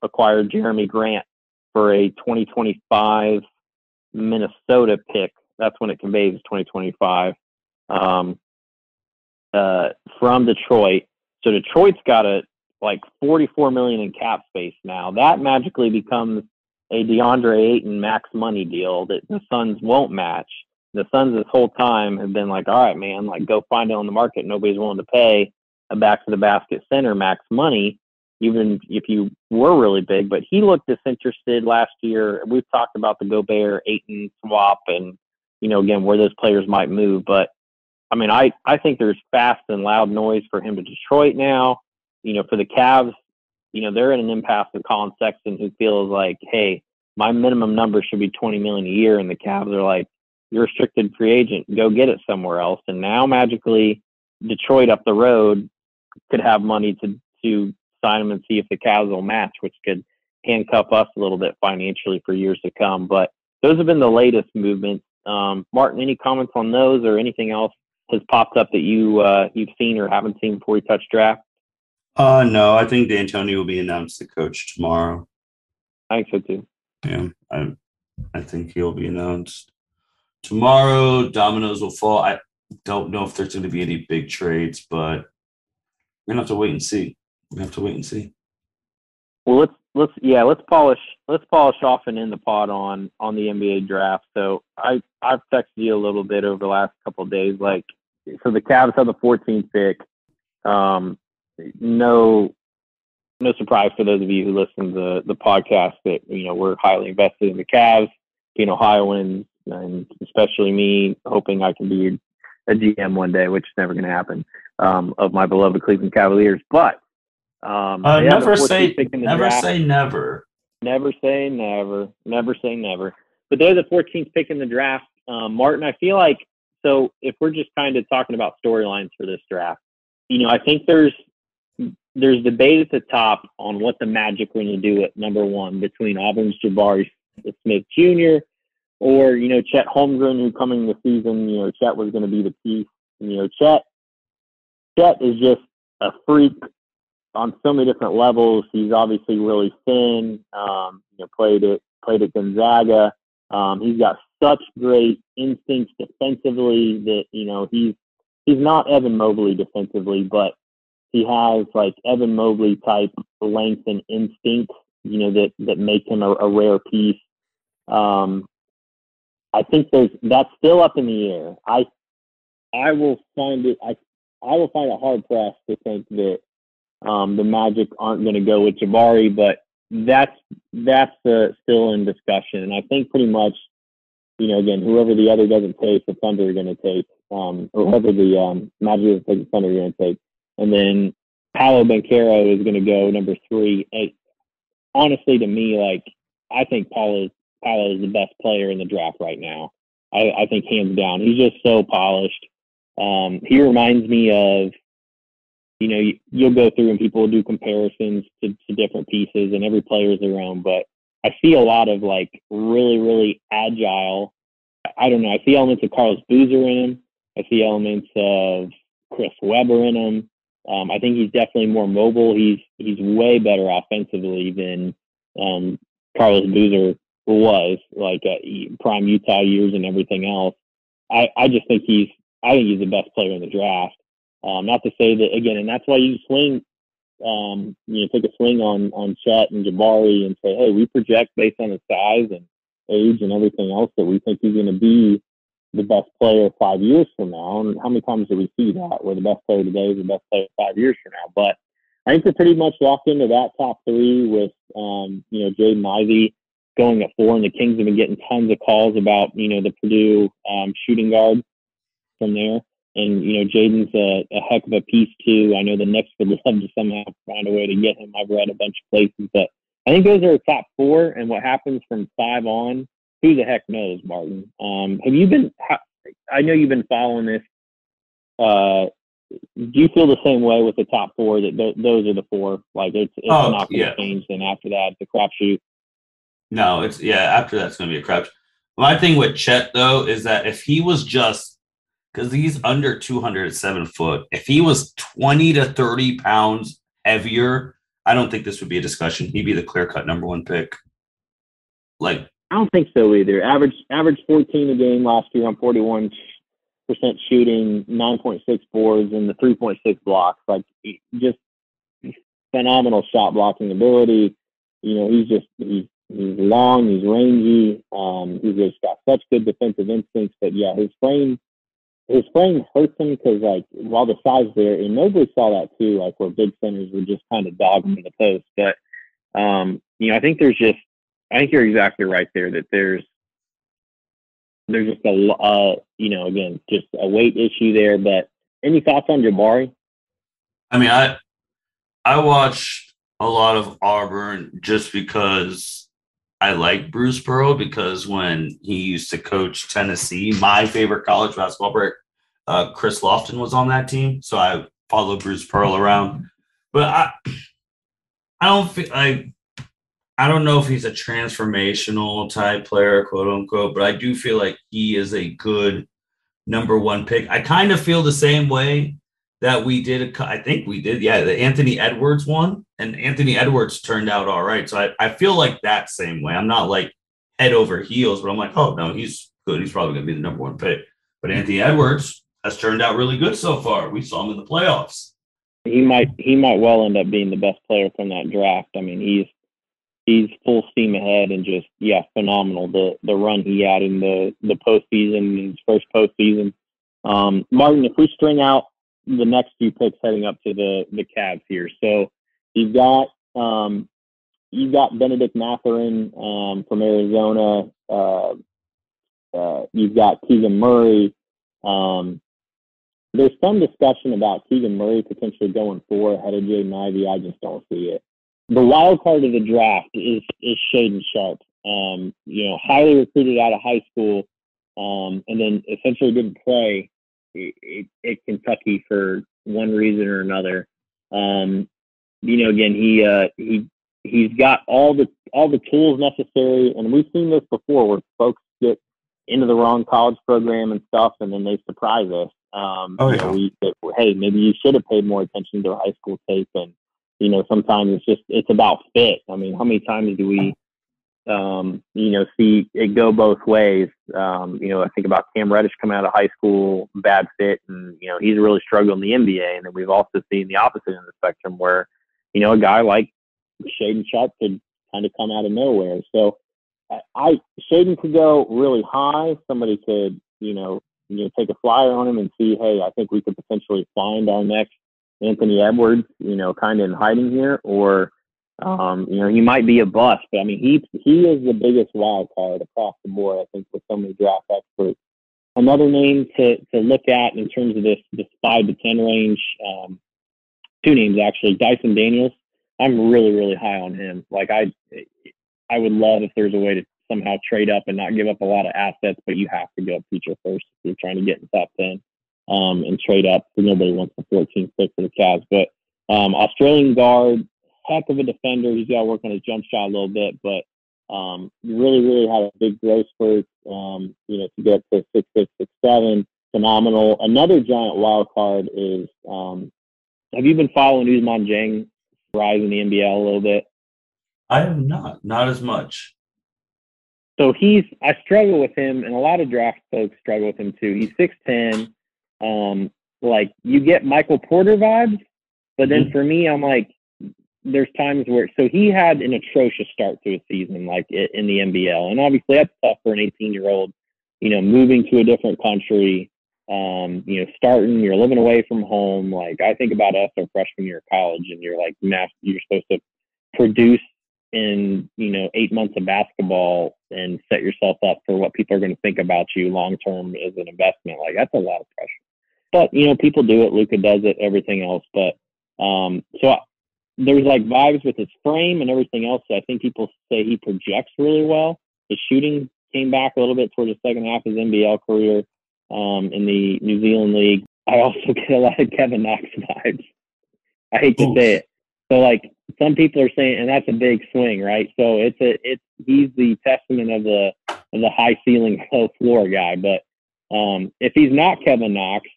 acquired Jeremy Grant for a 2025 Minnesota pick. That's when it conveys 2025 from Detroit. So Detroit's got $44 million in cap space now. That magically becomes a DeAndre Ayton max money deal that the Suns won't match. The Suns this whole time have been like, all right, man, like go find it on the market. Nobody's willing to pay a back-to-the-basket center max money, even if you were really big. But he looked disinterested last year. We've talked about the Gobert-Ayton swap and, again, where those players might move. But, I mean, I think there's fast and loud noise for him to Detroit now. For the Cavs, they're in an impasse with Colin Sexton, who feels like, hey, my minimum number should be $20 million a year. And the Cavs are like, you're a restricted free agent, go get it somewhere else. And now magically Detroit up the road could have money to sign him and see if the Cavs will match, which could handcuff us a little bit financially for years to come. But those have been the latest movements. Martin, any comments on those or anything else has popped up that you've seen or haven't seen before we touch draft? No, I think D'Antoni will be announced the coach tomorrow. I think so too. Yeah, I think he'll be announced tomorrow. Dominoes will fall. I don't know if there's going to be any big trades, but we're going to have to wait and see. Well, let's polish off and end the pod on the NBA draft. So I've texted you a little bit over the last couple of days. So the Cavs have the 14th pick. No surprise for those of you who listen to the podcast that we're highly invested in the Cavs, being Ohioans, and especially me, hoping I can be a GM one day, which is never going to happen, of my beloved Cleveland Cavaliers. But never say never. But they're the 14th pick in the draft. Martin, I feel like, so if we're just kind of talking about storylines for this draft, I think there's debate at the top on what the Magic are going to do at number one between Auburn's Jabari Smith Jr., or, Chet Holmgren, who coming the season, Chet was going to be the piece. Chet is just a freak on so many different levels. He's obviously really thin, played at Gonzaga. He's got such great instincts defensively that, he's not Evan Mobley defensively, but he has like Evan Mobley type length and instinct you know, that make him a rare piece. I think that's still up in the air. I will find it hard pressed to think that the Magic aren't going to go with Jabari, but that's still in discussion. And I think pretty much, you know, again, whoever the other doesn't take, the Thunder are going to take, or whoever the Magic doesn't take, the Thunder are going to take. And then Paolo Banchero is going to go number 3. And honestly, to me, like, I think Paolo is the best player in the draft right now. I think hands down, he's just so polished. He reminds me of, you know, you'll go through and people will do comparisons to different pieces, and every player is their own. But I see a lot of, like, really, really agile. I don't know. I see elements of Carlos Boozer in him. I see elements of Chris Webber in him. I think he's definitely more mobile. He's way better offensively than Carlos Boozer was, like, prime Utah years and everything else. I just think he's the best player in the draft. Not to say that, again, and that's why you swing, take a swing on Chet and Jabari and say, hey, we project based on his size and age and everything else that we think he's going to be the best player 5 years from now. And how many times do we see that, where the best player today is the best player 5 years from now? But I think they're pretty much locked into that top 3 with, Jaden Ivey going at 4, and the Kings have been getting tons of calls about, you know, the Purdue shooting guard from there. And, you know, Jaden's a heck of a piece, too. I know the Knicks would love to somehow find a way to get him. I've read a bunch of places. But I think those are the top 4, and what happens from 5 on, who the heck knows, Martin? I know you've been following this. Do you feel the same way with the top 4, that those are the 4? Like, it's not going to change, then after that, it's a crapshoot. No, after that's going to be a crapshoot. My thing with Chet, though, is that if he was just, because he's under 200 at 7 foot. If he was 20 to 30 pounds heavier, I don't think this would be a discussion. He'd be the clear-cut number 1 pick. Like, I don't think so either. Average 14 a game last year on 41% shooting, 9.6 boards, and the 3.6 blocks. Like, just phenomenal shot blocking ability. You know, he's long, he's rangy. He's just got such good defensive instincts. But yeah, his frame hurts him because, like, while the size there, and nobody saw that too, like, where big centers were just kind of dogging the post. But, I think I think you're exactly right there, that there's just just a weight issue there. But any thoughts on Jabari? I mean, I watched a lot of Auburn just because I like Bruce Pearl, because when he used to coach Tennessee, my favorite college basketball player, Chris Lofton, was on that team. So I followed Bruce Pearl around, but I don't know if he's a transformational type player, quote unquote, but I do feel like he is a good number 1 pick. I kind of feel the same way that we did. I think we did. Yeah. The Anthony Edwards one, and Anthony Edwards turned out all right. So I feel like that same way. I'm not like head over heels, but I'm like, oh no, he's good. He's probably going to be the number 1 pick. But Anthony Edwards has turned out really good so far. We saw him in the playoffs. He might well end up being the best player from that draft. I mean, he's full steam ahead and just, yeah, phenomenal. The run he had in the postseason, his first postseason. Martin, if we string out the next few picks heading up to the Cavs here. So you've got Benedict Mathurin from Arizona. You've got Keegan Murray. There's some discussion about Keegan Murray potentially going 4 ahead of Jaden Ivey. I just don't see it. The wild card of the draft is Shaedon Sharpe. Highly recruited out of high school, and then essentially didn't play at Kentucky for one reason or another. He's got all the tools necessary, and we've seen this before where folks get into the wrong college program and stuff, and then they surprise us. Hey, maybe you should have paid more attention to their high school tape, and you know, sometimes it's about fit. I mean, how many times do we see it go both ways? I think about Cam Reddish coming out of high school, bad fit, and you know, he's really struggling in the NBA. And then we've also seen the opposite end of the spectrum where, you know, a guy like Shaedon Sharpe could kind of come out of nowhere. So Shaden could go really high. Somebody could, you know, take a flyer on him and see, hey, I think we could potentially find our next Anthony Edwards, you know, kind of in hiding here, or, you know, he might be a bust. But I mean, he is the biggest wild card across the board, I think, with so many draft experts. Another name to look at in terms of this 5 to 10 range, two names actually, Dyson Daniels. I'm really, really high on him. Like I would love if there's a way to somehow trade up and not give up a lot of assets, but you have to go future first if you're trying to get in the top 10 and trade up. Nobody wants the 14th pick for the Cavs. But Australian guard, heck of a defender. He's got to work on his jump shot a little bit, but really, really had a big growth spurt, you know, to get up to 6'6", 6'7", phenomenal. Another giant wild card is, have you been following Ousmane Dieng rise in the NBL a little bit? I have not as much. So I struggle with him, and a lot of draft folks struggle with him too. He's 6'10". Like, you get Michael Porter vibes, but then for me, I'm like, there's times where, so he had an atrocious start to a season, like in the NBL. And obviously that's tough for an 18-year-old, you know, moving to a different country, you know, you're living away from home. Like, I think about us our freshman year of college, and you're like, you're supposed to produce in, you know, 8 months of basketball and set yourself up for what people are going to think about you long-term as an investment. Like, that's a lot of pressure, but you know, people do it. Luka does it, everything else. But, there's like vibes with his frame and everything else. So I think people say he projects really well. His shooting came back a little bit towards the second half of his NBL career in the New Zealand League. I also get a lot of Kevin Knox vibes. I hate to say it. So like some people are saying, and that's a big swing, right? So he's the testament of the high ceiling, low floor guy. But if he's not Kevin Knox,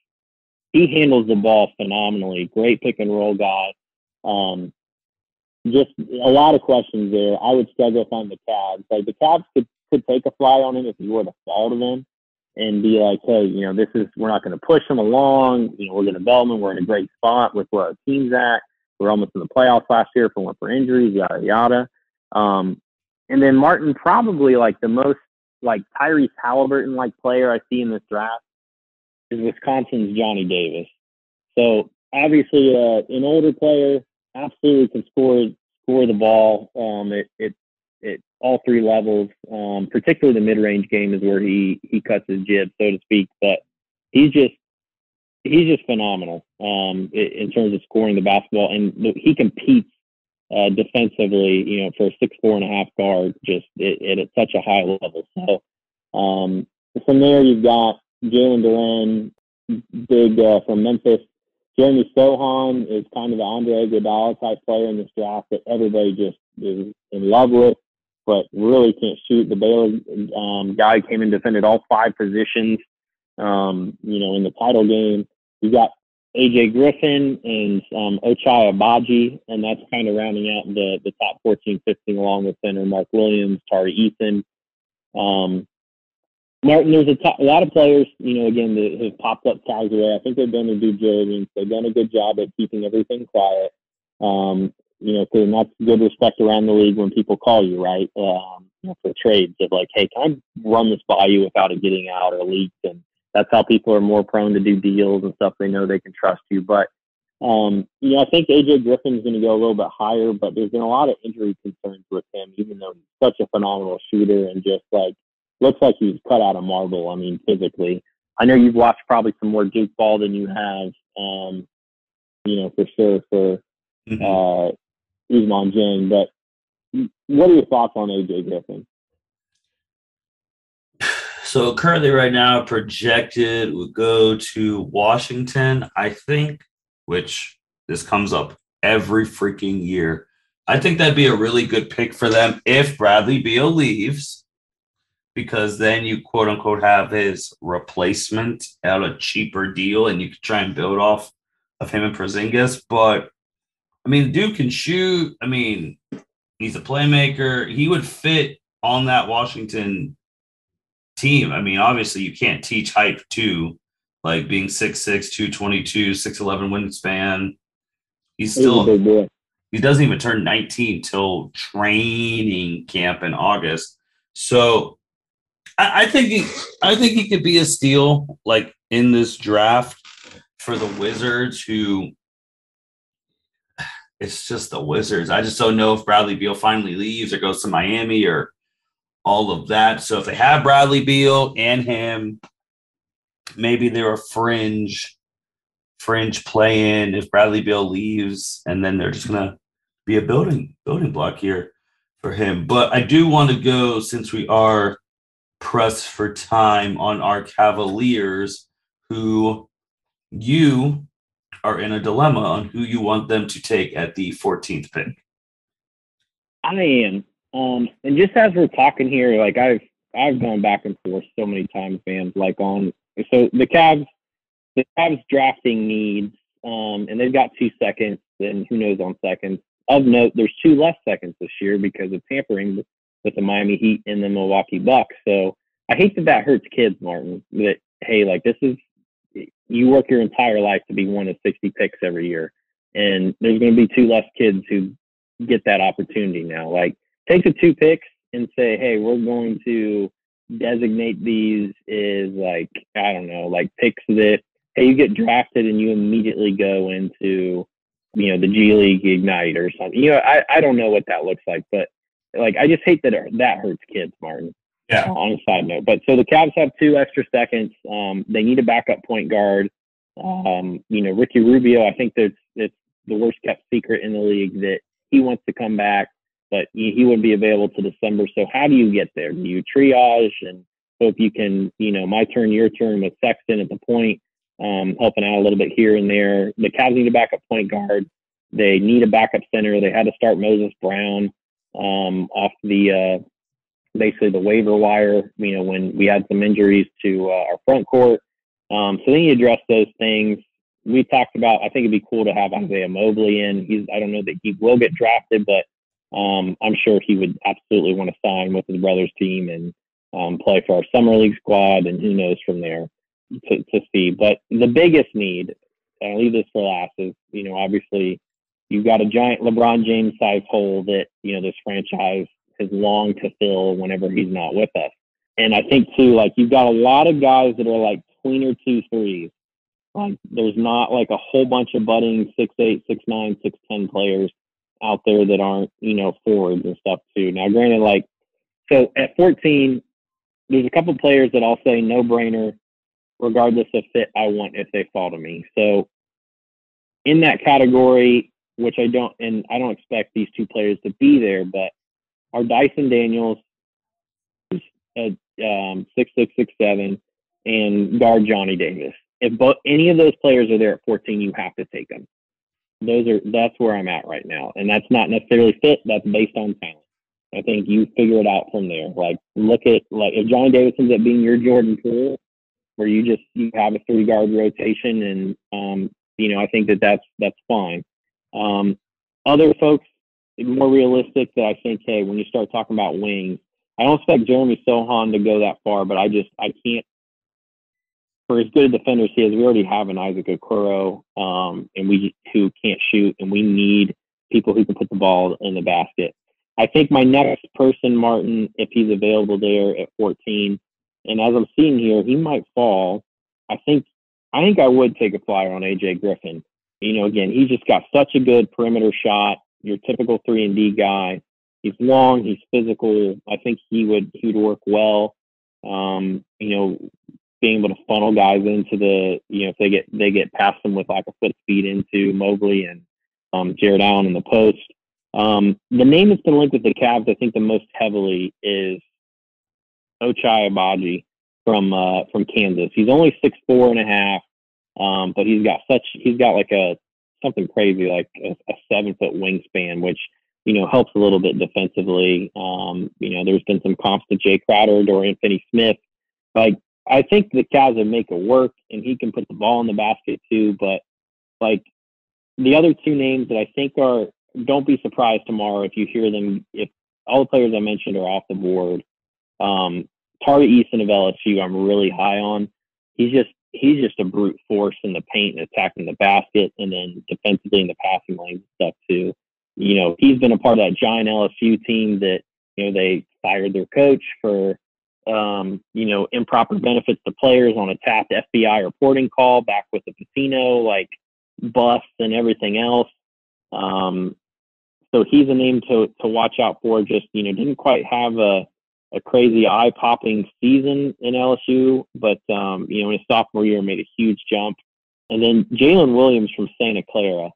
he handles the ball phenomenally. Great pick and roll guy. Just a lot of questions there. I would struggle if I'm the Cavs. Like, the Cavs could take a fly on him if you were to fall to them and be like, hey, you know, we're not going to push him along. You know, we're going to development. We're in a great spot with where our team's at. We're almost in the playoffs last year if it weren't for injuries, yada, yada. And then Martin, probably like the most like Tyrese Halliburton like player I see in this draft is Wisconsin's Johnny Davis. So obviously an older player, absolutely can score the ball at all three levels. Particularly the mid-range game is where he cuts his jib, so to speak. But he's just phenomenal in terms of scoring the basketball, and he competes defensively. You know, for a 6'4" and a half guard, just at such a high level. So from there, you've got Jalen Duran, big from Memphis. Jeremy Sohan is kind of the Andre Iguodala type player in this draft that everybody just is in love with, but really can't shoot. The Baylor guy came and defended all 5 positions, you know, in the title game. You got A.J. Griffin and Ochai Agbaji, and that's kind of rounding out the top 14, 15, along with center Mark Williams, Tari Eason. Martin, there's a lot of players, you know, again, that have popped up casually. I think they've done a due diligence. They've done a good job at keeping everything quiet. You know, and that's good respect around the league when people call you, right, for trades of like, hey, can I run this by you without it getting out or leaked? And that's how people are more prone to do deals and stuff. They know they can trust you. But, you know, I think A.J. Griffin's going to go a little bit higher, but there's been a lot of injury concerns with him, even though he's such a phenomenal shooter and just like, looks like he was cut out of marble, I mean, physically. I know you've watched probably some more Duke ball than you have, you know, for sure, for Ousmane Dieng. But what are your thoughts on A.J. Griffin? So currently right now projected would go to Washington, I think, which this comes up every freaking year. I think that'd be a really good pick for them if Bradley Beal leaves, because then you, quote unquote, have his replacement at a cheaper deal and you can try and build off of him and Porzingis. But, I mean, Duke can shoot. I mean, he's a playmaker. He would fit on that Washington team. I mean, obviously, you can't teach height to, like, being 6'6", 222, 6'11", wingspan. He's still He doesn't even turn 19 till training camp in August. So I think he could be a steal, like, in this draft for the Wizards, who it's just the Wizards. I just don't know if Bradley Beal finally leaves or goes to Miami or all of that. So if they have Bradley Beal and him, maybe they're a fringe play-in if Bradley Beal leaves, and then they're just going to be a building block here for him. But I do want to go, since we are pressed for time, on our Cavaliers, who you are in a dilemma on who you want them to take at the 14th pick. I am. And just as we're talking here, like, I've gone back and forth so many times, man, like on, so the Cavs drafting needs, and they've got 2 seconds, and who knows on seconds. Of note, there's 2 less seconds this year because of tampering with the Miami Heat and the Milwaukee Bucks. So I hate that hurts kids, Martin, that, hey, like, this is, you work your entire life to be one of 60 picks every year, and there's going to be 2 less kids who get that opportunity now. Like, take the 2 picks and say, hey, we're going to designate these as, like, I don't know, like, picks that, hey, you get drafted and you immediately go into, you know, the G League Ignite or something. You know, I don't know what that looks like, but, like, I just hate that that hurts kids, Martin. Yeah. On a side note, but so the Cavs have 2 extra seconds. They need a backup point guard. You know, Ricky Rubio, I think that it's the worst kept secret in the league that he wants to come back, but he wouldn't be available till December. So how do you get there? Do you triage and hope you can, you know, my turn, your turn with Sexton at the point, helping out a little bit here and there. The Cavs need a backup point guard. They need a backup center. They had to start Moses Brown off the basically the waiver wire, you know, when we had some injuries to our front court. So then you address those things. We talked about, I think it'd be cool to have Isaiah Mobley in. I don't know that he will get drafted, but I'm sure he would absolutely want to sign with his brother's team and play for our summer league squad, and who knows from there to see. But the biggest need, and I'll leave this for last, is, you know, obviously you've got a giant LeBron James size hole that, you know, this franchise is long to fill whenever he's not with us. And I think too, like, you've got a lot of guys that are like tweener 2-3s. Like, there's not like a whole bunch of budding 6'8", 6'9", 6'10" players out there that aren't, you know, forwards and stuff too. Now, granted, like, so at 14, there's a couple players that I'll say no brainer, regardless of fit, I want if they fall to me. So in that category, which I don't expect these 2 players to be there, but our Dyson Daniels at 6'6", 6'7", and guard Johnny Davis. If any of those players are there at 14, you have to take them. That's where I'm at right now, and that's not necessarily fit. That's based on talent. I think you figure it out from there. Like, look at, like, if Johnny Davis ends up being your Jordan Poole, where you have a 3-guard rotation, and you know, I think that's fine. Other folks, more realistic, that I think, hey, when you start talking about wings, I don't expect Jeremy Sohan to go that far, but I can't, for as good a defender as he is, we already have an Isaac Okoro, and we who can't shoot, and we need people who can put the ball in the basket. I think my next person, Martin, if he's available there at 14, and as I'm seeing here, he might fall. I think I would take a flyer on AJ Griffin. You know, again, he's just got such a good perimeter shot. Your typical 3-and-D guy. He's long. He's physical. I think he would work well. You know, being able to funnel guys into the, you know, if they get past them with like a foot speed into Mobley and Jared Allen in the post. The name that's been linked with the Cavs, I think, the most heavily is Ochai Agbaji from Kansas. He's only 6'4.5", but he's got like a something crazy like a 7-foot wingspan, which, you know, helps a little bit defensively. You know, there's been some comps to Jay Crowder, Dorian Finney-Smith. Like, I think the Cavs would make it work, and he can put the ball in the basket too. But, like, the other 2 names that I think are, don't be surprised tomorrow if you hear them, if all the players I mentioned are off the board. Tari Eason of LSU, I'm really high on. He's just a brute force in the paint and attacking the basket, and then defensively in the passing lanes and stuff too. you know, he's been a part of that giant LSU team that, you know, they fired their coach for, you know, improper benefits to players on a tapped FBI reporting call back with the casino, like busts and everything else. So he's a name to watch out for. Just, you know, didn't quite have a crazy eye-popping season in LSU, but, you know, in his sophomore year made a huge jump. And then Jalen Williams from Santa Clara,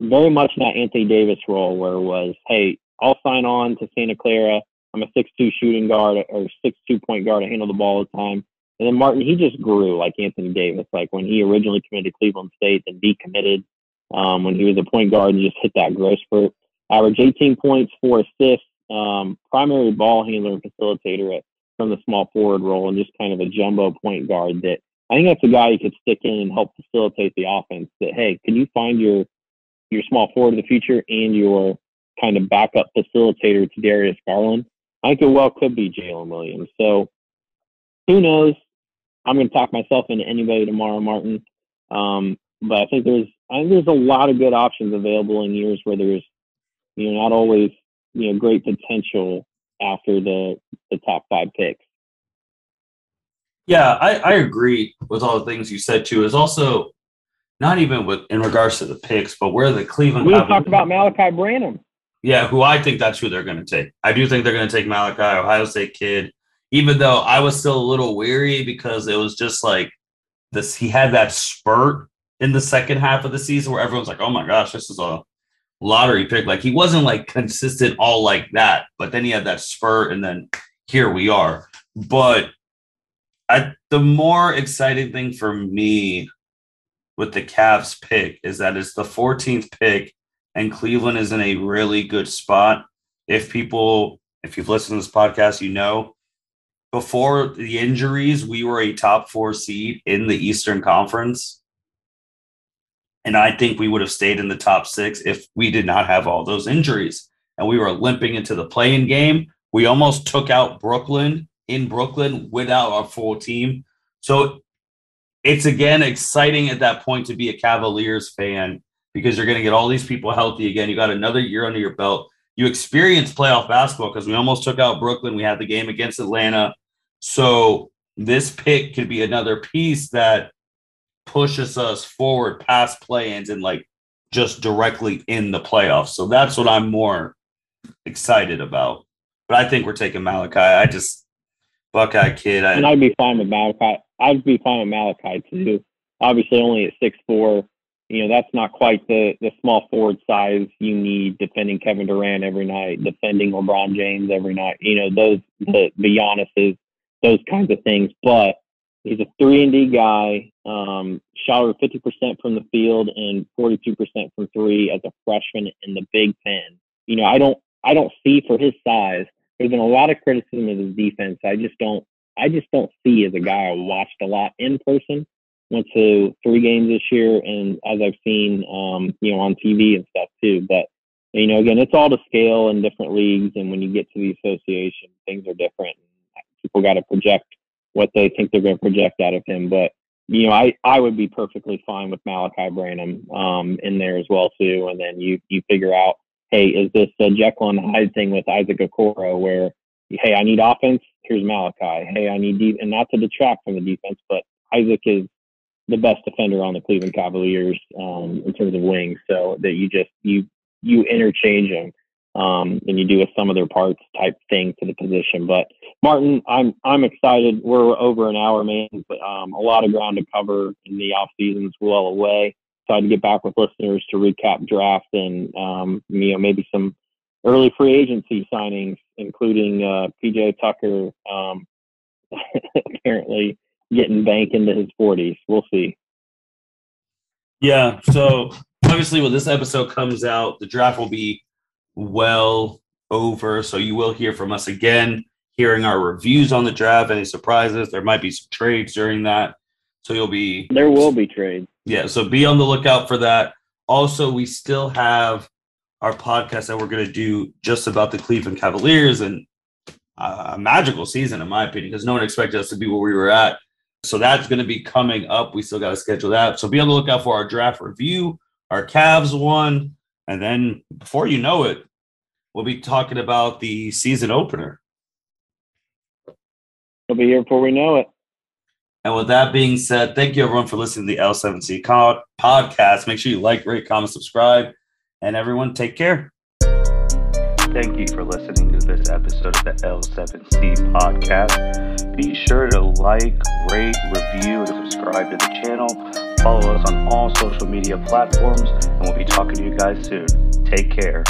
very much that Anthony Davis role where it was, hey, I'll sign on to Santa Clara. I'm a 6'2 shooting guard or 6'2 point guard. I handle the ball all the time. And then Martin, he just grew like Anthony Davis. Like when he originally committed to Cleveland State and decommitted, when he was a point guard and just hit that growth spurt. Average 18 points, 4 assists, primary ball handler and facilitator from the small forward role, and just kind of a jumbo point guard that I think that's a guy you could stick in and help facilitate the offense. That, hey, can you find your small forward of the future and your kind of backup facilitator to Darius Garland? I think it well could be Jalen Williams. So who knows? I'm going to talk myself into anybody tomorrow, Martin. But I think there's a lot of good options available in years where there's, you know, not always, you know, great potential after the top 5 picks. Yeah, I agree with all the things you said too. It's also not even with in regards to the picks, but where the Cleveland. We talked about Malachi Branham. Yeah, who I think that's who they're going to take. I do think they're going to take Malachi, Ohio State kid. Even though I was still a little weary because it was just like this. He had that spurt in the second half of the season where everyone's like, "Oh my gosh, this is a lottery pick." Like he wasn't like consistent all like that, but then he had that spurt, and then here we are. But the more exciting thing for me with the Cavs pick is that it's the 14th pick, and Cleveland is in a really good spot. If you've listened to this podcast, you know, before the injuries, we were a top 4 seed in the Eastern Conference. And I think we would have stayed in the top 6 if we did not have all those injuries. And we were limping into the play-in game. We almost took out Brooklyn in Brooklyn without our full team. So it's, again, exciting at that point to be a Cavaliers fan because you're going to get all these people healthy again. You got another year under your belt. You experience playoff basketball because we almost took out Brooklyn. We had the game against Atlanta. So this pick could be another piece that pushes us forward past play-ins and, like, just directly in the playoffs. So that's what I'm more excited about. But I think we're taking Malachi. Buckeye kid. And I'd be fine with Malachi. I'd be fine with Malachi too. Obviously only at 6'4", you know, that's not quite the small forward size you need defending Kevin Durant every night, defending LeBron James every night, you know, the Giannis's, those kinds of things. But he's a 3-and-D guy, shot over 50% from the field and 42% from 3 as a freshman in the Big Ten. You know, I don't see for his size. There's been a lot of criticism of his defense. I just don't see as a guy I watched a lot in person. Went to 3 games this year, and as I've seen, you know, on TV and stuff too. But you know, again, it's all to scale in different leagues, and when you get to the association, things are different. People got to project what they think they're going to project out of him. But you know, I would be perfectly fine with Malachi Branham in there as well too. And then you figure out, hey, is this a Jekyll and Hyde thing with Isaac Okoro where, hey, I need offense, here's Malachi. Hey, I need defense, and not to detract from the defense, but Isaac is the best defender on the Cleveland Cavaliers in terms of wings, so that you interchange them and you do a sum of their parts type thing to the position. But Martin, I'm excited. We're over an hour, man, but a lot of ground to cover in the off season's well away. So I had to get back with listeners to recap draft and you know, maybe some early free agency signings, including PJ Tucker apparently getting bank into his 40s. We'll see. Yeah, so obviously when this episode comes out, the draft will be well over, so you will hear from us again, hearing our reviews on the draft, any surprises. There might be some trades during that. So there will be trades. Yeah, so be on the lookout for that. Also, we still have our podcast that we're going to do just about the Cleveland Cavaliers, and a magical season, in my opinion, because no one expected us to be where we were at. So that's going to be coming up. We still got to schedule that. So be on the lookout for our draft review, our Cavs one, And then before you know it, we'll be talking about the season opener. We'll be here before we know it. And with that being said, thank you everyone for listening to the L7C podcast. Make sure you like, rate, comment, subscribe, and everyone take care. Thank you for listening to this episode of the L7C podcast. Be sure to like, rate, review, and subscribe to the channel. Follow us on all social media platforms, and we'll be talking to you guys soon. Take care.